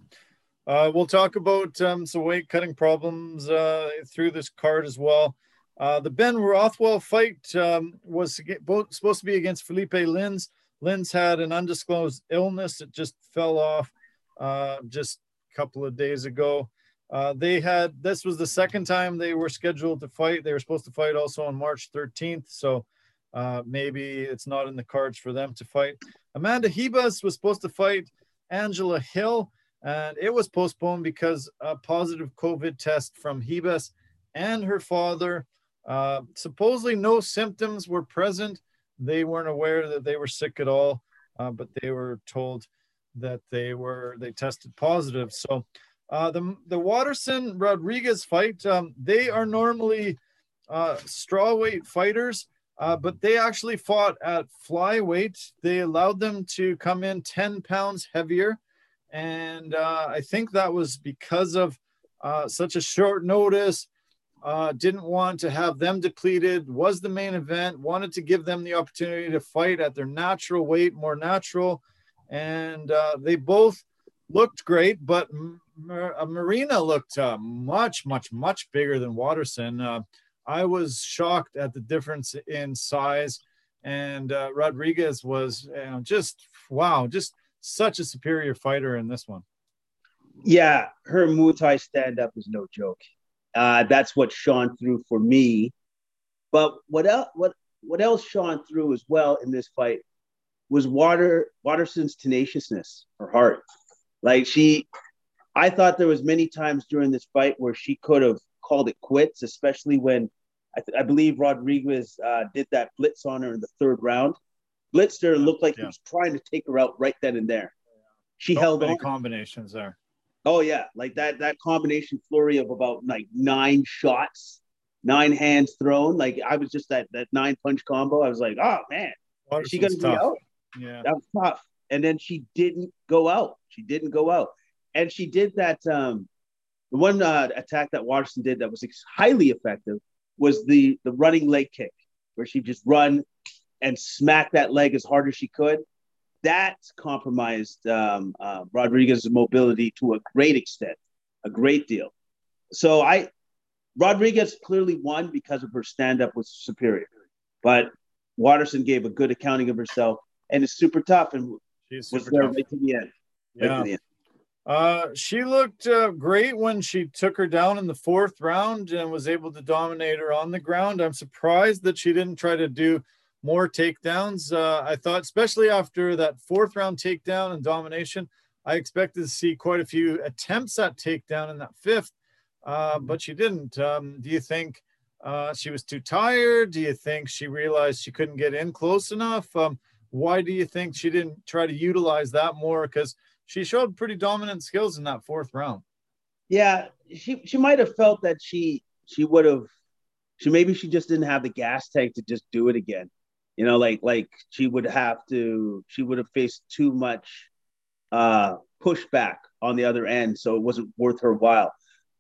Uh, we'll talk about um, some weight-cutting problems uh, through this card as well. Uh, the Ben Rothwell fight um, was supposed to be against Felipe Lins. Lins had an undisclosed illness. It just fell off uh, just a couple of days ago. Uh, they had, this was the second time they were scheduled to fight. They were supposed to fight also on March thirteenth. So uh, maybe it's not in the cards for them to fight. Amanda Hebus was supposed to fight Angela Hill, and it was postponed because a positive COVID test from Hebus and her father. Uh, supposedly no symptoms were present. They weren't aware that they were sick at all, uh, but they were told that they were, they tested positive. So uh, the, the Watterson Rodriguez fight, um, they are normally uh, strawweight fighters, uh, but they actually fought at flyweight. They allowed them to come in ten pounds heavier. And uh, I think that was because of uh, such a short notice. Uh, didn't want to have them depleted, was the main event, wanted to give them the opportunity to fight at their natural weight, more natural. And uh, they both looked great, but Mar- Marina looked uh, much, much, much bigger than Watterson. Uh, I was shocked at the difference in size. And uh, Rodriguez was you know, just, wow, just such a superior fighter in this one. Yeah, her Muay Thai stand-up is no joke. Uh, that's what shone through for me. But what else, what, what else shone through as well in this fight was Water Watterson's tenaciousness, her heart. Like she, I thought there was many times during this fight where she could have called it quits, especially when I, th- I believe Rodriguez uh, did that blitz on her in the third round. Blitzed her, looked like yeah. he was trying to take her out right then and there. She so held on. Combinations there. Oh, yeah. Like that that combination flurry of about like nine shots, nine hands thrown. Like I was just that that nine punch combo. I was like, oh, man, is she going to be out? Yeah, that was tough. And then she didn't go out. She didn't go out. And she did that. Um, the one uh, attack that Watterson did that was highly effective was the, the running leg kick where she just run and smack that leg as hard as she could. That compromised um, uh, Rodriguez's mobility to a great extent, a great deal. So I, Rodriguez clearly won because of her stand-up was superior. But Watterson gave a good accounting of herself and is super tough. And She's was there tough. Right to the end. Right yeah. To the end. Uh, she looked uh, great when she took her down in the fourth round and was able to dominate her on the ground. I'm surprised that she didn't try to do more takedowns. Uh, I thought, especially after that fourth round takedown and domination, I expected to see quite a few attempts at takedown in that fifth, uh, but she didn't. Um, do you think uh, she was too tired? Do you think she realized she couldn't get in close enough? Um, why do you think she didn't try to utilize that more? Because she showed pretty dominant skills in that fourth round. Yeah, she she might have felt that she she would have she maybe she just didn't have the gas tank to just do it again. You know, like like she would have to she would have faced too much uh, pushback on the other end, so it wasn't worth her while.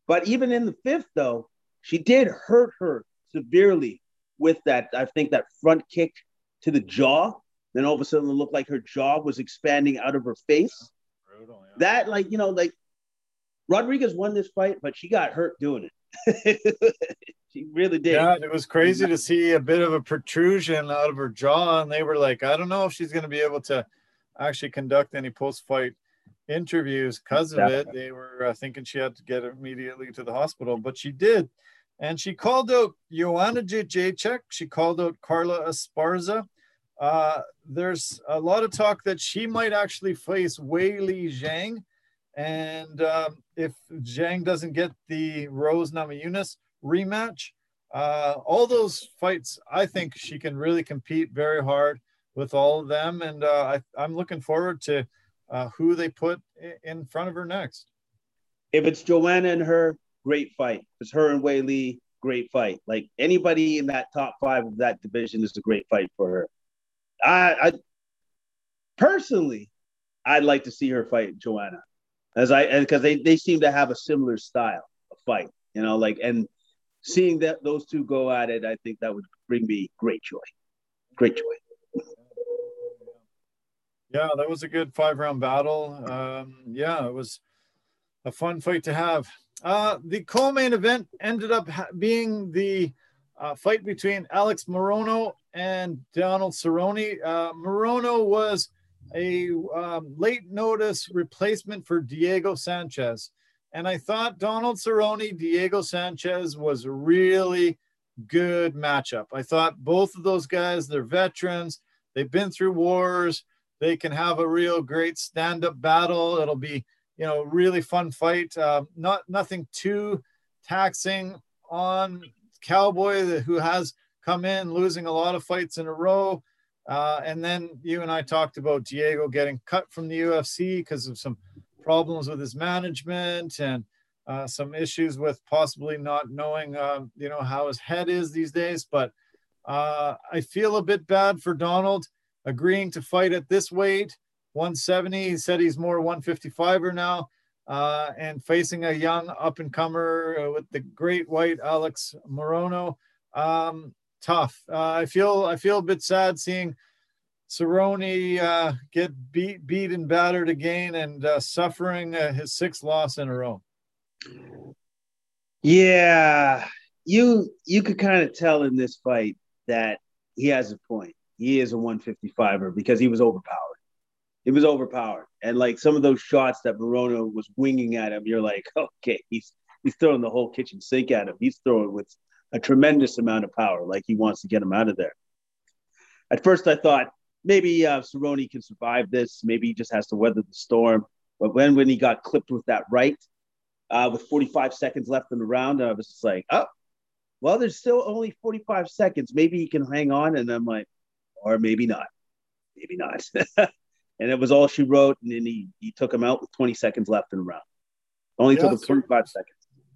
But even in the fifth, though, she did hurt her severely with that. I think that front kick to the jaw. Then all of a sudden, it looked like her jaw was expanding out of her face. That, like, you know, like Rodriguez won this fight, but she got hurt doing it. She really did. Yeah, it was crazy to see a bit of a protrusion out of her jaw, and they were like, I don't know if she's going to be able to actually conduct any post-fight interviews because of it. They were uh, thinking she had to get immediately to the hospital, but she did. And she called out Joanna Jacek. She called out Carla Esparza. Uh, there's a lot of talk that she might actually face Weili Zhang. And um, if Zhang doesn't get the Rose Namajunas rematch, uh, all those fights, I think she can really compete very hard with all of them. And uh, I, I'm looking forward to uh, who they put in front of her next. If it's Joanna and her, great fight. If it's her and Weili, great fight. Like, anybody in that top five of that division is a great fight for her. I, I personally, I'd like to see her fight Joanna, as I because they, they seem to have a similar style of fight, you know, like, and seeing that those two go at it, I think that would bring me great joy, great joy. Yeah, that was a good five round battle. Um, yeah, it was a fun fight to have. Uh, the co-main event ended up ha- being the uh, fight between Alex Morono and Donald Cerrone. Uh, Morono was a um, late notice replacement for Diego Sanchez. And I thought Donald Cerrone, Diego Sanchez was a really good matchup. I thought both of those guys, they're veterans. They've been through wars. They can have a real great stand-up battle. It'll be, you know, really fun fight. Uh, not nothing too taxing on Cowboy, who has come in losing a lot of fights in a row. Uh, and then you and I talked about Diego getting cut from the U F C because of some problems with his management and uh, some issues with possibly not knowing, uh, you know, how his head is these days. But uh, I feel a bit bad for Donald agreeing to fight at this weight, one seventy. He said he's more one fifty-fiver now, uh, and facing a young up-and-comer with the great white Alex Morono. Um, Tough. Uh, I feel I feel a bit sad seeing Cerrone uh, get beat, beat and battered again and uh, suffering uh, his sixth loss in a row. Yeah, you you could kind of tell in this fight that he has a point. He is a one fifty-fiver because he was overpowered. He was overpowered, and like some of those shots that Morono was winging at him, you're like, okay, he's he's throwing the whole kitchen sink at him. He's throwing with a tremendous amount of power, like he wants to get him out of there. At first, I thought maybe uh, Cerrone can survive this. Maybe he just has to weather the storm. But when, when he got clipped with that right, uh, with forty-five seconds left in the round, I was just like, oh, well, there's still only forty-five seconds. Maybe he can hang on. And I'm like, or maybe not. Maybe not. And it was all she wrote. And then he, he took him out with twenty seconds left in the round. Only yeah, took him twenty-five seconds.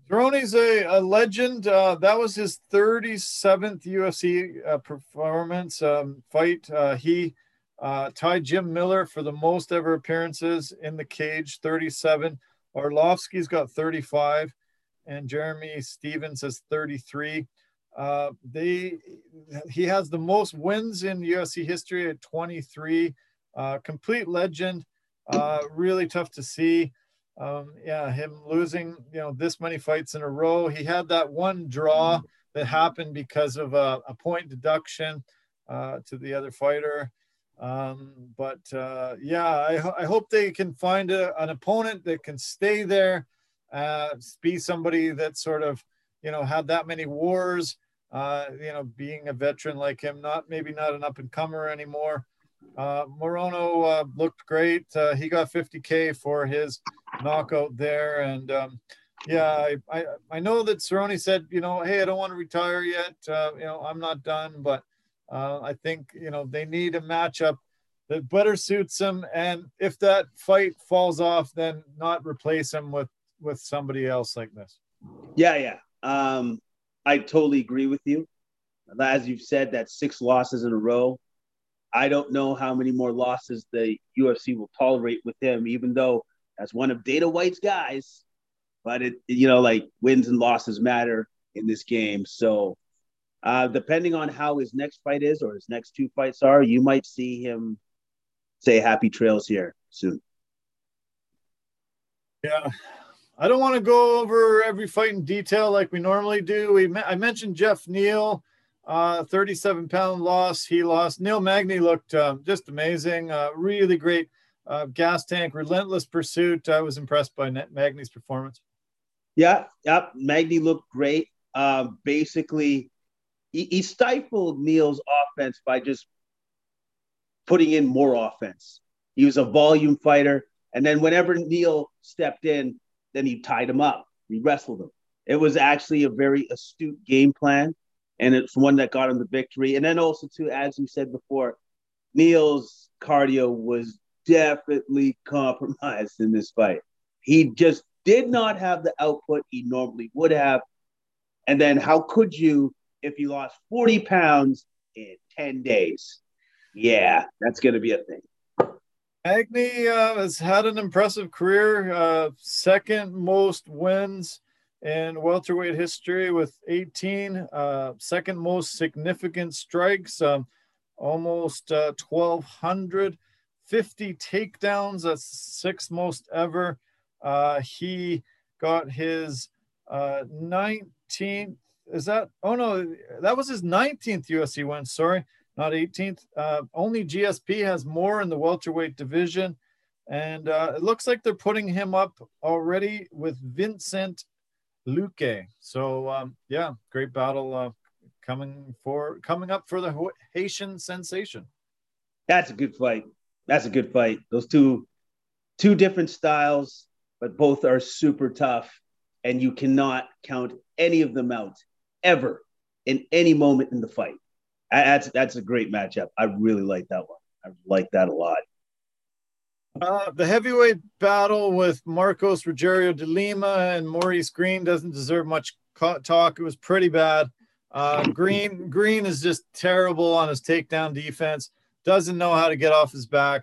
Cerrone's a, a legend. Uh, that was his thirty-seventh U F C uh, performance um, fight. Uh, he uh, tied Jim Miller for the most ever appearances in the cage, thirty-seven. Arlovsky's got thirty-five, and Jeremy Stevens has thirty-three. Uh, they he has the most wins in U F C history at twenty-three. Uh, complete legend. Uh, really tough to see. Um, yeah, him losing, you know, this many fights in a row. He had that one draw that happened because of a, a point deduction uh, to the other fighter. Um, but uh, yeah, I, ho I hope they can find a, an opponent that can stay there, uh, be somebody that sort of, you know, had that many wars, uh, you know, being a veteran like him, not maybe not an up and comer anymore. Uh, Morono uh, looked great. Uh, he got fifty K for his knockout there. And um, yeah, I, I, I know that Cerrone said, you know, hey, I don't want to retire yet. Uh, you know, I'm not done, but Uh, I think, you know, they need a matchup that better suits him. And if that fight falls off, then not replace him with, with somebody else like this. Yeah, yeah. Um, I totally agree with you. As you've said, that's six losses in a row. I don't know how many more losses the U F C will tolerate with him, even though that's one of Dana White's guys. But, it, you know, like wins and losses matter in this game. So, Uh, depending on how his next fight is or his next two fights are, you might see him say happy trails here soon. Yeah. I don't want to go over every fight in detail like we normally do. We I mentioned Jeff Neal, uh, thirty-seven pound loss. He lost. Neil Magny looked uh, just amazing. Uh, really great uh, gas tank, relentless pursuit. I was impressed by Magny's performance. Yeah. Yep. Magny looked great. Uh, basically, he stifled Neal's offense by just putting in more offense. He was a volume fighter. And then whenever Neal stepped in, then he tied him up. He wrestled him. It was actually a very astute game plan, and it's one that got him the victory. And then also, too, as you said before, Neal's cardio was definitely compromised in this fight. He just did not have the output he normally would have. And then how could you if you lost forty pounds in ten days? Yeah, that's going to be a thing. Magny uh, has had an impressive career. Uh, second most wins in welterweight history with eighteen. Uh, second most significant strikes, um, almost uh, twelve hundred. fifty takedowns, that's sixth most ever. Uh, he got his uh, nineteenth. Is that, oh no, that was his nineteenth U F C win, sorry, not eighteenth. Uh, only G S P has more in the welterweight division. And uh, it looks like they're putting him up already with Vincent Luque. So um, yeah, great battle uh, coming for coming up for the Haitian sensation. That's a good fight. That's a good fight. Those two, two different styles, but both are super tough, and you cannot count any of them out ever in any moment in the fight. That's, that's a great matchup. I really like that one. I like that a lot. Uh, the heavyweight battle with Marcos Rogerio de Lima and Maurice Green doesn't deserve much talk. It was pretty bad. Uh, Green, Green is just terrible on his takedown defense. Doesn't know how to get off his back.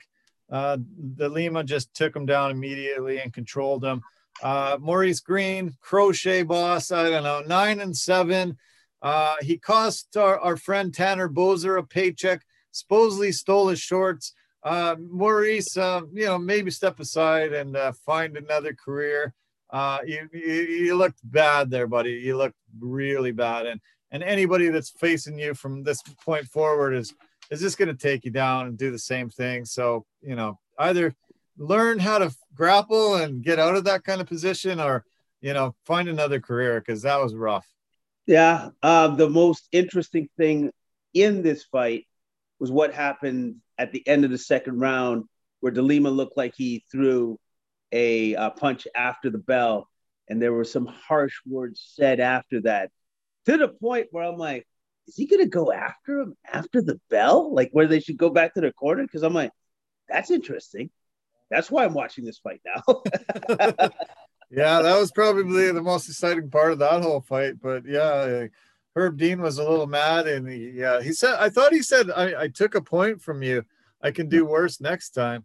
Uh, de Lima just took him down immediately and controlled him. Uh, Maurice Green, crochet boss, I don't know, nine and seven. Uh, he cost our, our friend Tanner Bozer a paycheck, supposedly stole his shorts. Uh, Maurice, uh, you know, maybe step aside and uh, find another career. Uh, you, you, you looked bad there, buddy. You looked really bad. And, and anybody that's facing you from this point forward is, is just going to take you down and do the same thing. So, you know, either learn how to grapple and get out of that kind of position, or, you know, find another career, because that was rough. Yeah. Uh, the most interesting thing in this fight was what happened at the end of the second round, where de Lima looked like he threw a, a punch after the bell, and there were some harsh words said after that, to the point where I'm like, is he going to go after him after the bell? Like, where they should go back to their corner? Because I'm like, that's interesting. That's why I'm watching this fight now. Yeah, that was probably the most exciting part of that whole fight. But yeah, Herb Dean was a little mad, and he, yeah, he said, I thought he said, I, I took a point from you. I can do worse next time.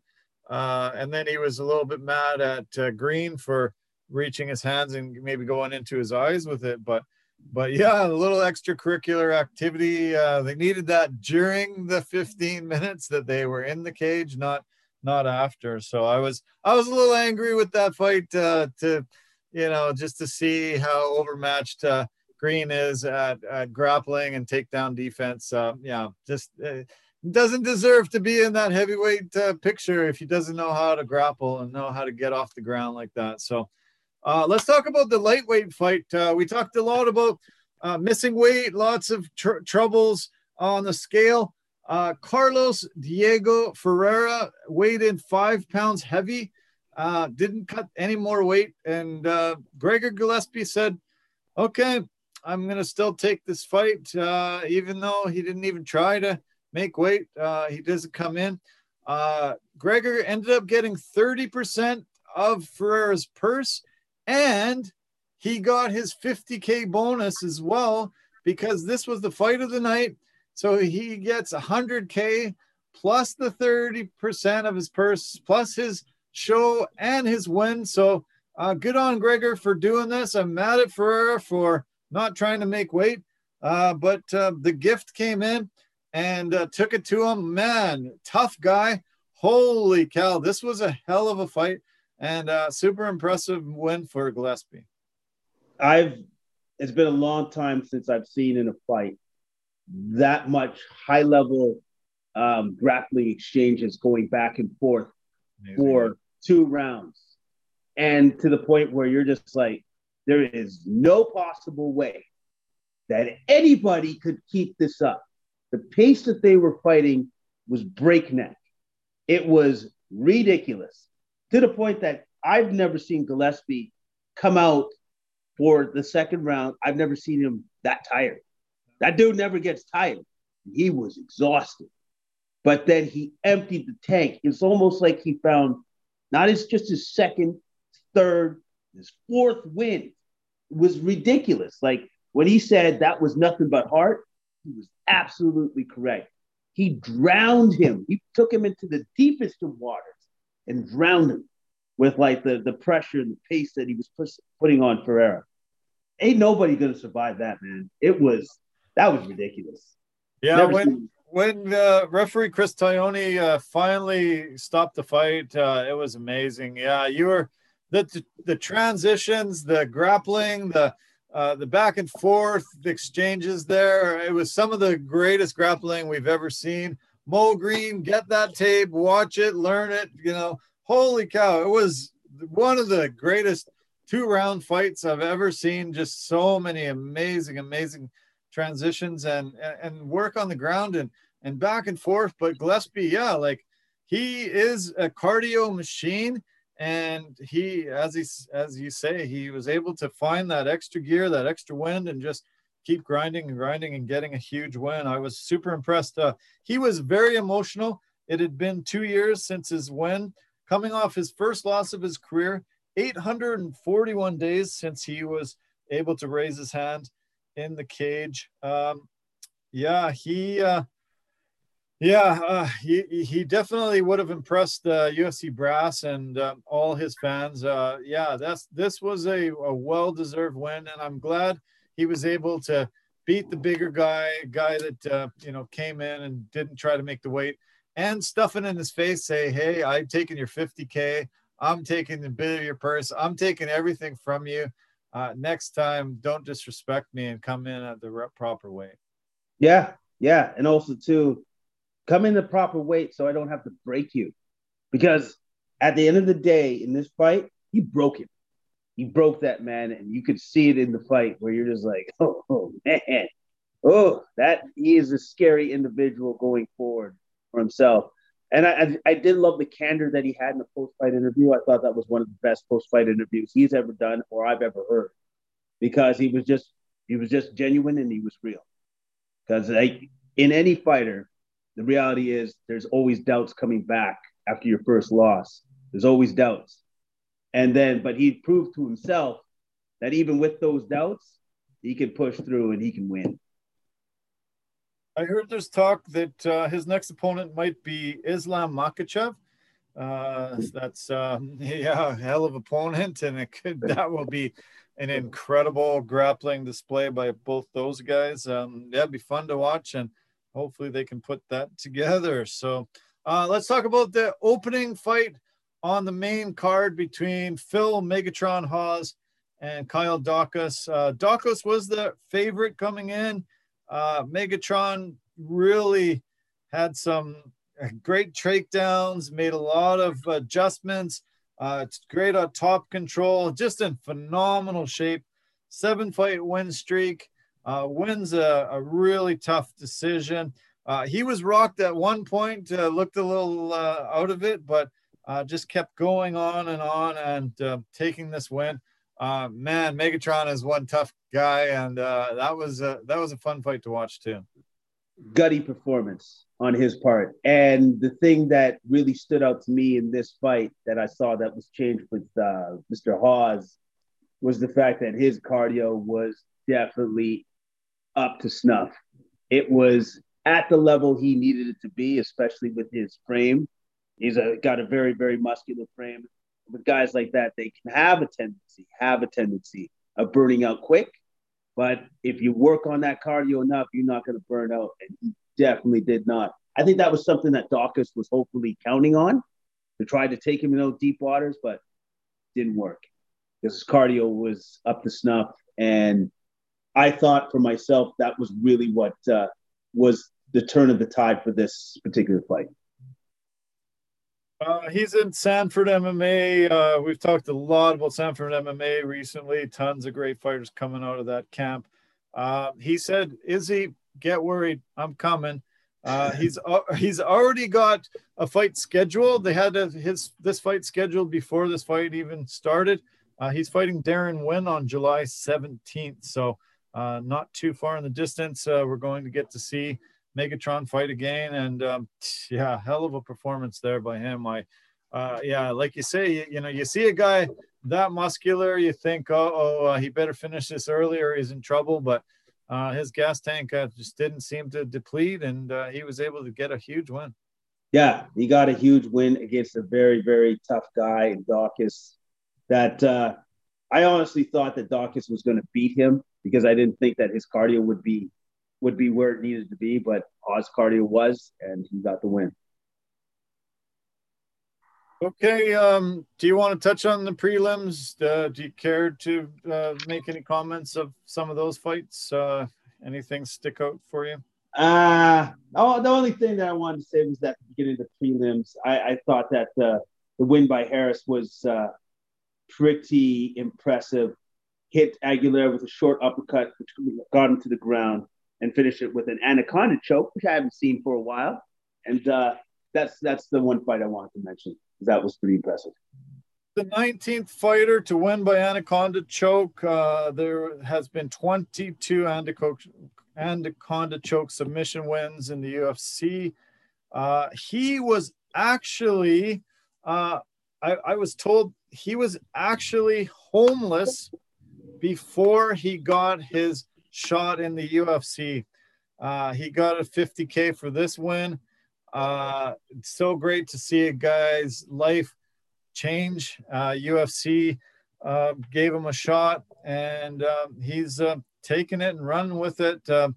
Uh, and then he was a little bit mad at uh, Green for reaching his hands and maybe going into his eyes with it. But, but yeah, a little extracurricular activity. Uh, they needed that during the fifteen minutes that they were in the cage, not. Not after. So I was, I was a little angry with that fight uh, to, you know, just to see how overmatched uh, Green is at, at grappling and takedown defense. Uh, yeah, just uh, doesn't deserve to be in that heavyweight uh, picture if he doesn't know how to grapple and know how to get off the ground like that. So uh, let's talk about the lightweight fight. Uh, we talked a lot about uh, missing weight, lots of tr- troubles on the scale. Uh, Carlos Diego Ferreira weighed in five pounds heavy, uh, didn't cut any more weight. And uh, Gregor Gillespie said, okay, I'm going to still take this fight, uh, even though he didn't even try to make weight. Uh, he doesn't come in. Uh, Gregor ended up getting thirty percent of Ferreira's purse, and he got his fifty K bonus as well, because this was the fight of the night. So he gets one hundred K plus the thirty percent of his purse, plus his show and his win. So uh, good on Gregor for doing this. I'm mad at Ferreira for not trying to make weight, uh, but uh, the gift came in and uh, took it to him. Man, tough guy. Holy cow. This was a hell of a fight, and uh, super impressive win for Gillespie. I've, it's been a long time since I've seen in a fight that much high-level um, grappling exchanges going back and forth. Amazing. For two rounds, and to the point where you're just like, there is no possible way that anybody could keep this up. The pace that they were fighting was breakneck. It was ridiculous, to the point that I've never seen Gillespie come out for the second round. I've never seen him that tired. That dude never gets tired. He was exhausted. But then he emptied the tank. It's almost like he found not his, just his second, third, his fourth win. It was ridiculous. Like when he said that was nothing but heart, he was absolutely correct. He drowned him. He took him into the deepest of waters and drowned him with like the, the pressure and the pace that he was push, putting on Ferreira. Ain't nobody going to survive that, man. It was... That was ridiculous. Yeah, Never when when uh, referee Chris Taglioni uh, finally stopped the fight, uh, it was amazing. Yeah, you were the the transitions, the grappling, the uh, the back and forth, the exchanges there. It was some of the greatest grappling we've ever seen. Mo Green, get that tape, watch it, learn it. You know, holy cow! It was one of the greatest two round fights I've ever seen. Just so many amazing, amazing transitions and and work on the ground and and back and forth. But Gillespie, yeah, like he is a cardio machine, and he, as he as you say, he was able to find that extra gear, that extra wind, and just keep grinding and grinding and getting a huge win. I was super impressed. Uh, he was very emotional. It had been two years since his win, coming off his first loss of his career, eight hundred forty-one days since he was able to raise his hand in the cage. Um, yeah, he, uh, yeah, uh, he, he definitely would have impressed the uh, U F C brass and uh, all his fans. Uh, yeah, that's, this was a, a well-deserved win, and I'm glad he was able to beat the bigger guy, guy that, uh, you know, came in and didn't try to make the weight, and stuffing in his face, say, hey, I've taken your fifty K. I'm taking the bit of your purse. I'm taking everything from you. Uh, next time, don't disrespect me and come in at the re- proper weight. Yeah, yeah. And also, too, come in the proper weight so I don't have to break you. Because at the end of the day, in this fight, he broke him. He broke that man, and you could see it in the fight where you're just like, oh, oh man. Oh, that he is a scary individual going forward for himself. And I, I, I did love the candor that he had in the post-fight interview. I thought that was one of the best post-fight interviews he's ever done or I've ever heard, because he was just he was just genuine and he was real. Because like in any fighter, the reality is there's always doubts coming back after your first loss. There's always doubts, and then but he proved to himself that even with those doubts, he can push through and he can win. I heard there's talk that uh, his next opponent might be Islam Makhachev. Uh, that's uh, yeah, a hell of an opponent, and it could that will be an incredible grappling display by both those guys. Um, that'd be fun to watch, and hopefully they can put that together. So uh, let's talk about the opening fight on the main card between Phil Megatron Hawes and Kyle Daukaus. Uh, Daukaus was the favorite coming in. Uh, Megatron really had some great takedowns, made a lot of adjustments. Uh, it's great on top control, just in phenomenal shape. Seven-fight win streak, uh, wins a, a really tough decision. Uh, he was rocked at one point, uh, looked a little uh, out of it, but uh, just kept going on and on and uh, taking this win. Uh, man, Megatron is one tough guy, and uh, that was a, that was a fun fight to watch too. Gutty performance on his part. And the thing that really stood out to me in this fight that I saw that was changed with uh, Mister Hawes was the fact that his cardio was definitely up to snuff. It was at the level he needed it to be, especially with his frame. He's a, got a very, very muscular frame. With guys like that, they can have a tendency, have a tendency of burning out quick. But if you work on that cardio enough, you're not going to burn out. And he definitely did not. I think that was something that Dawkins was hopefully counting on to try to take him in those deep waters, but didn't work. His cardio was up to snuff. And I thought for myself, that was really what uh, was the turn of the tide for this particular fight. Uh, he's in Sanford M M A. Uh, we've talked a lot about Sanford M M A recently. Tons of great fighters coming out of that camp. Uh, he said, Izzy, get worried. I'm coming. Uh, he's uh, he's already got a fight scheduled. They had a, his this fight scheduled before this fight even started. Uh, he's fighting Darren Wynn on July seventeenth. So uh, not too far in the distance. Uh, we're going to get to see Megatron fight again, and um, yeah, hell of a performance there by him. I, uh, yeah, like you say, you, you know, you see a guy that muscular, you think, oh, oh uh, he better finish this early or he's in trouble. But uh, his gas tank uh, just didn't seem to deplete, and uh, he was able to get a huge win. Yeah, he got a huge win against a very, very tough guy in Dawkins. That uh, I honestly thought that Dawkins was going to beat him because I didn't think that his cardio would be. would be where it needed to be, but Oz cardio was, and he got the win. Okay. Um, do you want to touch on the prelims? Uh, do you care to uh, make any comments of some of those fights? Uh, anything stick out for you? Uh, oh, the only thing that I wanted to say was that at the beginning of the prelims, I, I thought that uh, the win by Harris was uh, pretty impressive. Hit Aguilera with a short uppercut, which got him to the ground, and finish it with an anaconda choke, which I haven't seen for a while. And uh, that's that's the one fight I wanted to mention. That was pretty impressive. The nineteenth fighter to win by anaconda choke. Uh, there has been twenty-two anaconda choke submission wins in the U F C. Uh, he was actually, uh, I, I was told he was actually homeless before he got his shot in the U F C. Uh, he got a fifty K for this win. Uh, it's so great to see a guy's life change. Uh, U F C uh, gave him a shot, and uh, he's uh, taken it and run with it. Uh,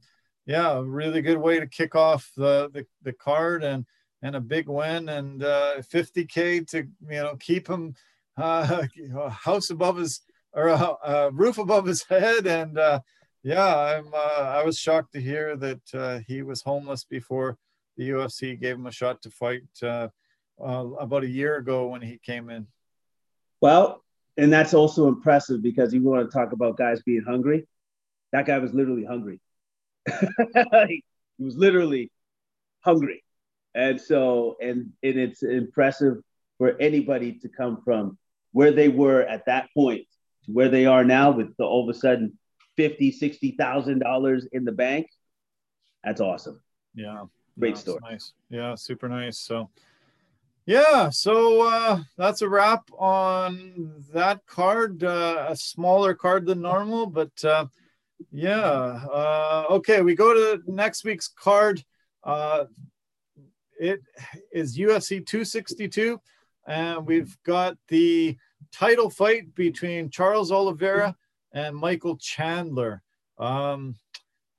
yeah, a really good way to kick off the, the, the card, and, and a big win, and uh, fifty K to, you know, keep him uh, a house above his, or a, a roof above his head. And uh, Yeah, I'm. Uh, I was shocked to hear that uh, he was homeless before the U F C gave him a shot to fight uh, uh, about a year ago when he came in. Well, and that's also impressive because you want to talk about guys being hungry. That guy was literally hungry. He was literally hungry, and so and and it's impressive for anybody to come from where they were at that point to where they are now with the all of a sudden fifty thousand dollars, sixty thousand dollars in the bank. That's awesome. Yeah. Great story. Nice. Yeah, super nice. So, yeah, so uh, that's a wrap on that card. Uh, a smaller card than normal, but uh, yeah. Uh, okay, we go to next week's card. Uh, it is U F C two sixty-two, and we've got the title fight between Charles Oliveira and Michael Chandler. Um,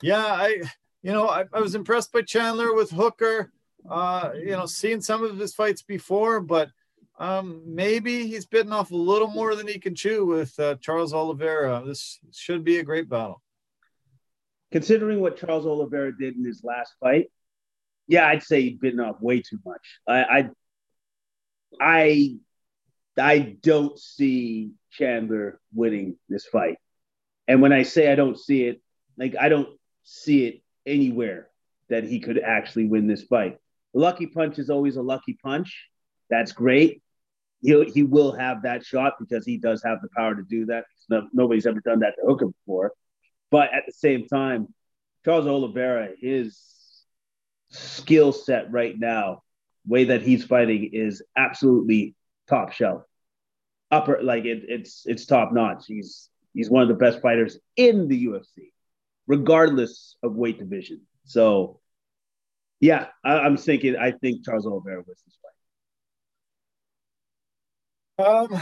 yeah, I, you know, I, I was impressed by Chandler with Hooker, uh, you know, seen some of his fights before, but um, maybe he's bitten off a little more than he can chew with uh, Charles Oliveira. This should be a great battle. Considering what Charles Oliveira did in his last fight, Yeah, I'd say he'd bitten off way too much. I, I, I don't see Chandler winning this fight. And when I say I don't see it, like I don't see it anywhere that he could actually win this fight. A lucky punch is always a lucky punch. That's great. He he will have that shot because he does have the power to do that. No, nobody's ever done that to Hooker before. But at the same time, Charles Oliveira, his skill set right now, way that he's fighting is absolutely top shelf, upper like it, it's it's top notch. He's he's one of the best fighters in the U F C, regardless of weight division. So, yeah, I, I'm thinking. I think Charles Oliveira wins this fight. Um,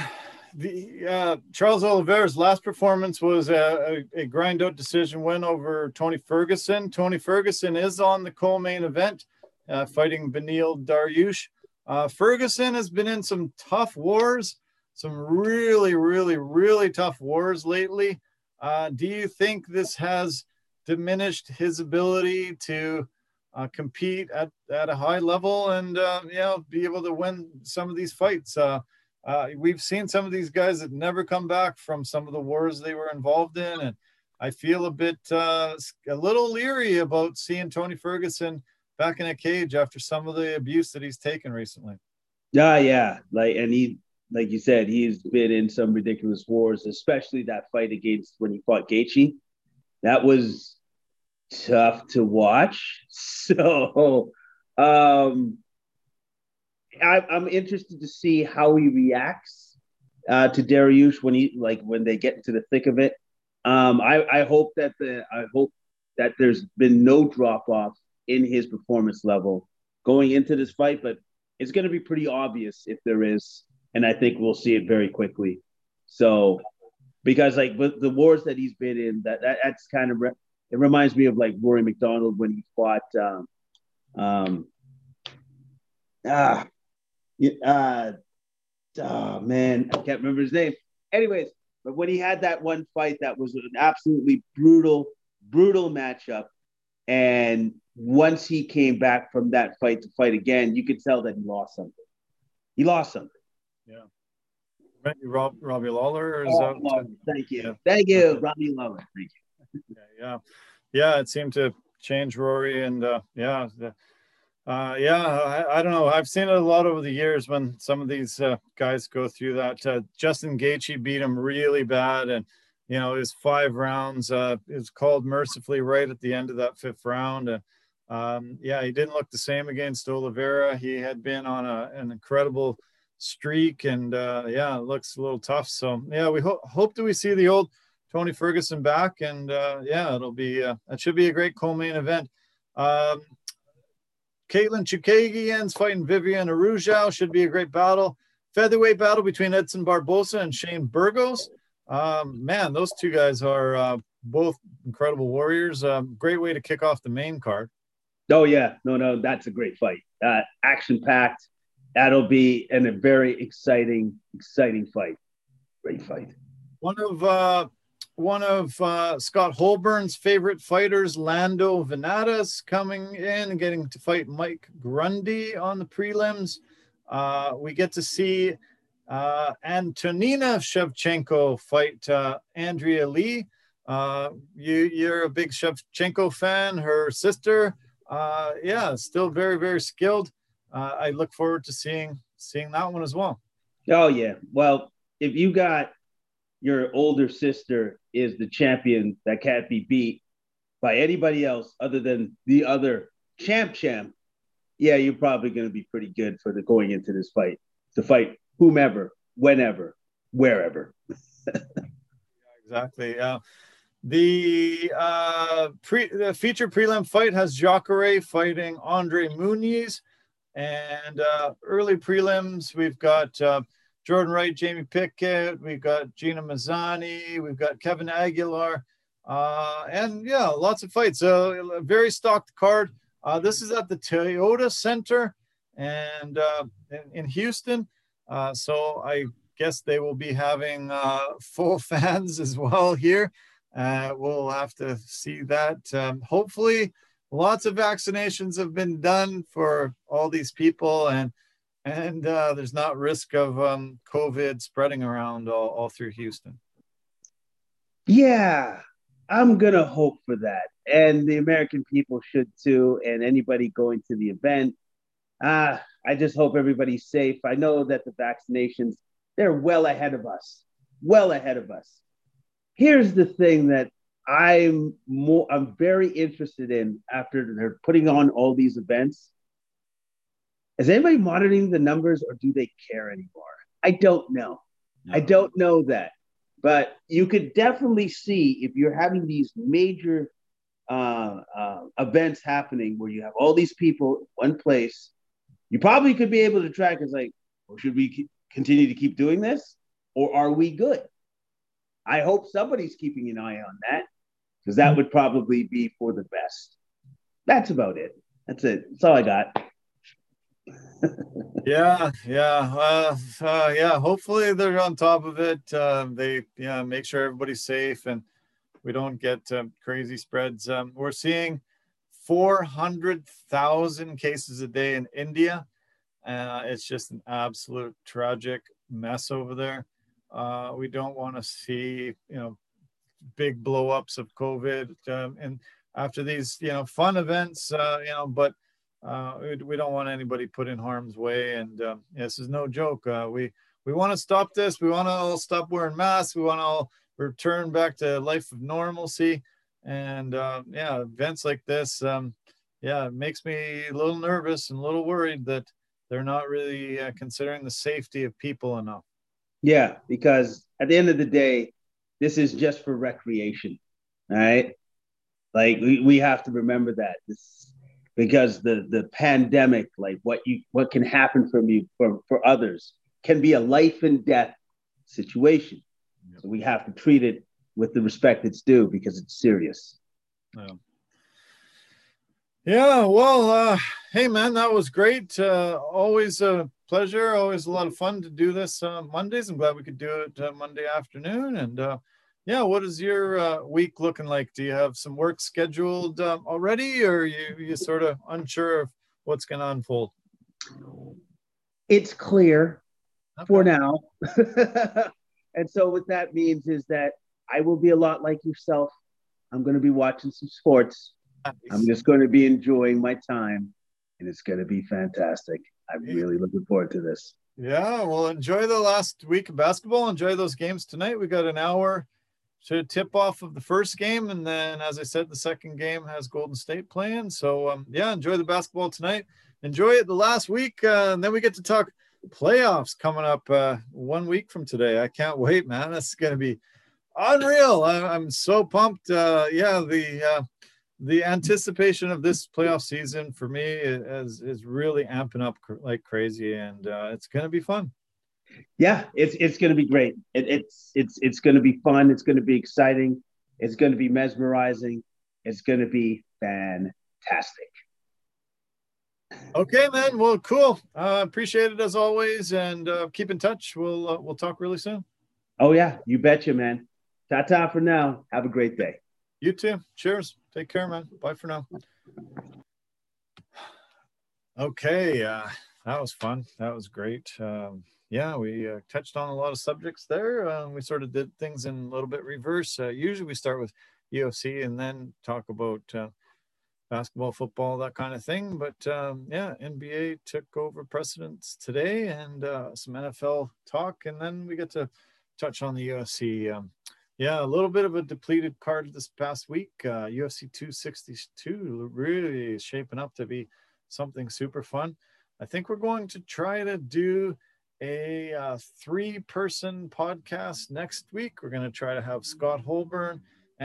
the uh, Charles Oliveira's last performance was a, a, a grind-out decision win over Tony Ferguson. Tony Ferguson is on the co-main event, uh, fighting Benil Dariush. Uh, Ferguson has been in some tough wars, some really, really, really tough wars lately. Uh, do you think this has diminished his ability to uh, compete at, at a high level and uh, you know, be able to win some of these fights? Uh, Uh, we've seen some of these guys that never come back from some of the wars they were involved in. And I feel a bit, uh, a little leery about seeing Tony Ferguson back in a cage after some of the abuse that he's taken recently. Yeah. Yeah. Like, and he, like you said, he's been in some ridiculous wars, especially that fight against when he fought Gaethje. That was tough to watch. So, um, I, I'm interested to see how he reacts uh, to Dariush when he like when they get into the thick of it. Um, I, I hope that the I hope that there's been no drop off in his performance level going into this fight, but it's going to be pretty obvious if there is, and I think we'll see it very quickly. So, because like with the wars that he's been in, that, that that's kind of re- it reminds me of like Rory McDonald when he fought. Um, um, ah, Uh, oh, man, I can't remember his name. Anyways, but when he had that one fight, that was an absolutely brutal, brutal matchup. And once he came back from that fight to fight again, you could tell that he lost something. He lost something. Yeah. Rob, Robbie Lawler? Or is oh, that Lawler. Thank you. Yeah. Thank you, Robbie Lawler. Thank you. yeah, yeah. Yeah, it seemed to change Rory. And, uh, yeah, the, Uh, yeah, I, I don't know. I've seen it a lot over the years when some of these uh, guys go through that. Uh, Justin Gaethje beat him really bad, and you know it was five rounds. Uh, it was called mercifully right at the end of that fifth round. And um, yeah, he didn't look the same against Oliveira. He had been on a, an incredible streak, and uh, yeah, it looks a little tough. So yeah, we ho- hope that we see the old Tony Ferguson back, and uh, yeah, it'll be uh, it should be a great co-main event. Um, Caitlin Chukagian's fighting Vivian Arujao. Should be a great battle. Featherweight battle between Edson Barboza and Shane Burgos. Um, man, those two guys are uh, both incredible warriors. Um, great way to kick off the main card. Oh, yeah. No, no, that's a great fight. Uh, action-packed. That'll be an, a very exciting, exciting fight. Great fight. One of uh, one of uh, Scott Holburn's favorite fighters, Lando Venadas, coming in and getting to fight Mike Grundy on the prelims. Uh, we get to see uh, Antonina Shevchenko fight uh, Andrea Lee. Uh, you, you're a big Shevchenko fan, her sister. Uh, yeah, still very, very skilled. Uh, I look forward to seeing seeing that one as well. Oh, yeah. Well, if you got your older sister is the champion that can't be beat by anybody else other than the other champ champ, yeah, you're probably going to be pretty good for the going into this fight, to fight whomever, whenever, wherever. Yeah, exactly. Uh, the, uh, pre, the feature prelim fight has Jacare fighting Andre Muniz. And uh, early prelims, we've got... Uh, Jordan Wright, Jamie Pickett, we've got Gina Mazzani, we've got Kevin Aguilar, uh, and yeah, lots of fights. So a very stocked card. Uh, this is at the Toyota Center and uh, in, in Houston. Uh, so I guess they will be having uh, full fans as well here. Uh, we'll have to see that. Um, hopefully lots of vaccinations have been done for all these people, and and uh, there's not risk of um, COVID spreading around all, all through Houston. Yeah, I'm going to hope for that. And the American people should too, and anybody going to the event. Uh, I just hope everybody's safe. I know that the vaccinations, they're well ahead of us, well ahead of us. Here's the thing that I'm more, I'm very interested in after they're putting on all these events. Is anybody monitoring the numbers, or do they care anymore? I don't know. No. I don't know that. But you could definitely see if you're having these major uh, uh, events happening where you have all these people in one place, you probably could be able to track. It's like, well, should we keep, continue to keep doing this, or are we good? I hope somebody's keeping an eye on that, because that would probably be for the best. That's about it. That's it. That's all I got. yeah, yeah, uh, uh, yeah. Hopefully they're on top of it. Uh, they yeah, make sure everybody's safe and we don't get um, crazy spreads. Um, we're seeing four hundred thousand cases a day in India. Uh, it's just an absolute tragic mess over there. Uh, we don't want to see, you know, big blow-ups of COVID um, and after these, you know, fun events, uh, you know, but uh, we, we don't want anybody put in harm's way. And um, this is no joke. Uh, we we want to stop this. We want to all stop wearing masks. We want to all return back to life of normalcy. And uh, yeah, events like this, um, yeah, it makes me a little nervous and a little worried that they're not really uh, considering the safety of people enough. Yeah, because at the end of the day, this is just for recreation, all right? Like we, we have to remember that this, because the the pandemic, like what you what can happen from you for, for others can be a life and death situation. Yep. So we have to treat it with the respect it's due because it's serious. Yeah. Yeah, well, uh, hey, man, that was great. Uh, always a pleasure. Always a lot of fun to do this uh, Mondays. I'm glad we could do it uh, Monday afternoon. And uh, yeah, what is your uh, week looking like? Do you have some work scheduled um, already, or are you you sort of unsure of what's going to unfold? It's clear okay. for now. And so what that means is that I will be a lot like yourself. I'm going to be watching some sports. Nice. I'm just going to be enjoying my time, and it's going to be fantastic. I'm really looking forward to this. Yeah, well, enjoy the last week of basketball. Enjoy those games tonight. We got an hour to tip off of the first game, and then, as I said, the second game has Golden State playing. So, um, yeah, enjoy the basketball tonight. Enjoy it the last week, uh, and then we get to talk playoffs coming up uh, one week from today. I can't wait, man. That's going to be unreal. I- I'm so pumped. Uh, yeah, the uh, – The anticipation of this playoff season for me is is really amping up cr- like crazy, and uh, it's going to be fun. Yeah, it's it's going to be great. It, it's it's it's going to be fun. It's going to be exciting. It's going to be mesmerizing. It's going to be fantastic. Okay, man. Well, cool. Uh, appreciate it as always, and uh, keep in touch. We'll uh, we'll talk really soon. Oh yeah, you betcha, man. Ta-ta for now. Have a great day. You too. Cheers. Take care, man. Bye for now. Okay. Uh, that was fun. That was great. Um, yeah, we uh, touched on a lot of subjects there. Uh, we sort of did things in a little bit reverse. Uh, usually we start with U F C and then talk about uh, basketball, football, that kind of thing. But um, yeah, N B A took over precedence today, and uh, some N F L talk. And then we get to touch on the U F C. Um, Yeah, a little bit of a depleted card this past week. Uh, U F C two sixty-two really is shaping up to be something super fun. I think we're going to try to do a uh, three-person podcast next week. We're going to try to have Scott Holborn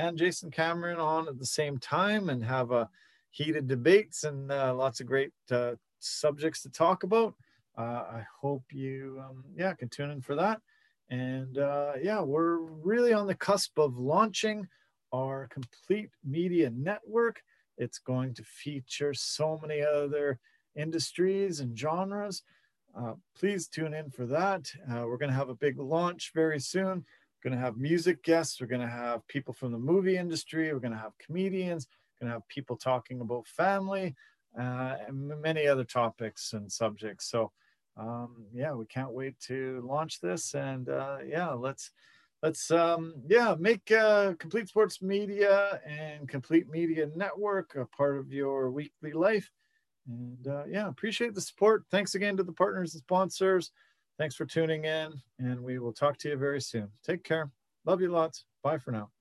and Jason Cameron on at the same time and have uh, heated debates and uh, lots of great uh, subjects to talk about. Uh, I hope you um, yeah, can tune in for that. And uh, yeah, we're really on the cusp of launching our complete media network. It's going to feature so many other industries and genres. Uh, please tune in for that. Uh, we're going to have a big launch very soon. We're going to have music guests. We're going to have people from the movie industry. We're going to have comedians. going to have people talking about family uh, and many other topics and subjects. So um, yeah, we can't wait to launch this. And uh, yeah, let's, let's um, yeah, make uh, Complete Sports Media and Complete Media Network a part of your weekly life. And uh, yeah, appreciate the support. Thanks again to the partners and sponsors. Thanks for tuning in, and we will talk to you very soon. Take care. Love you lots. Bye for now.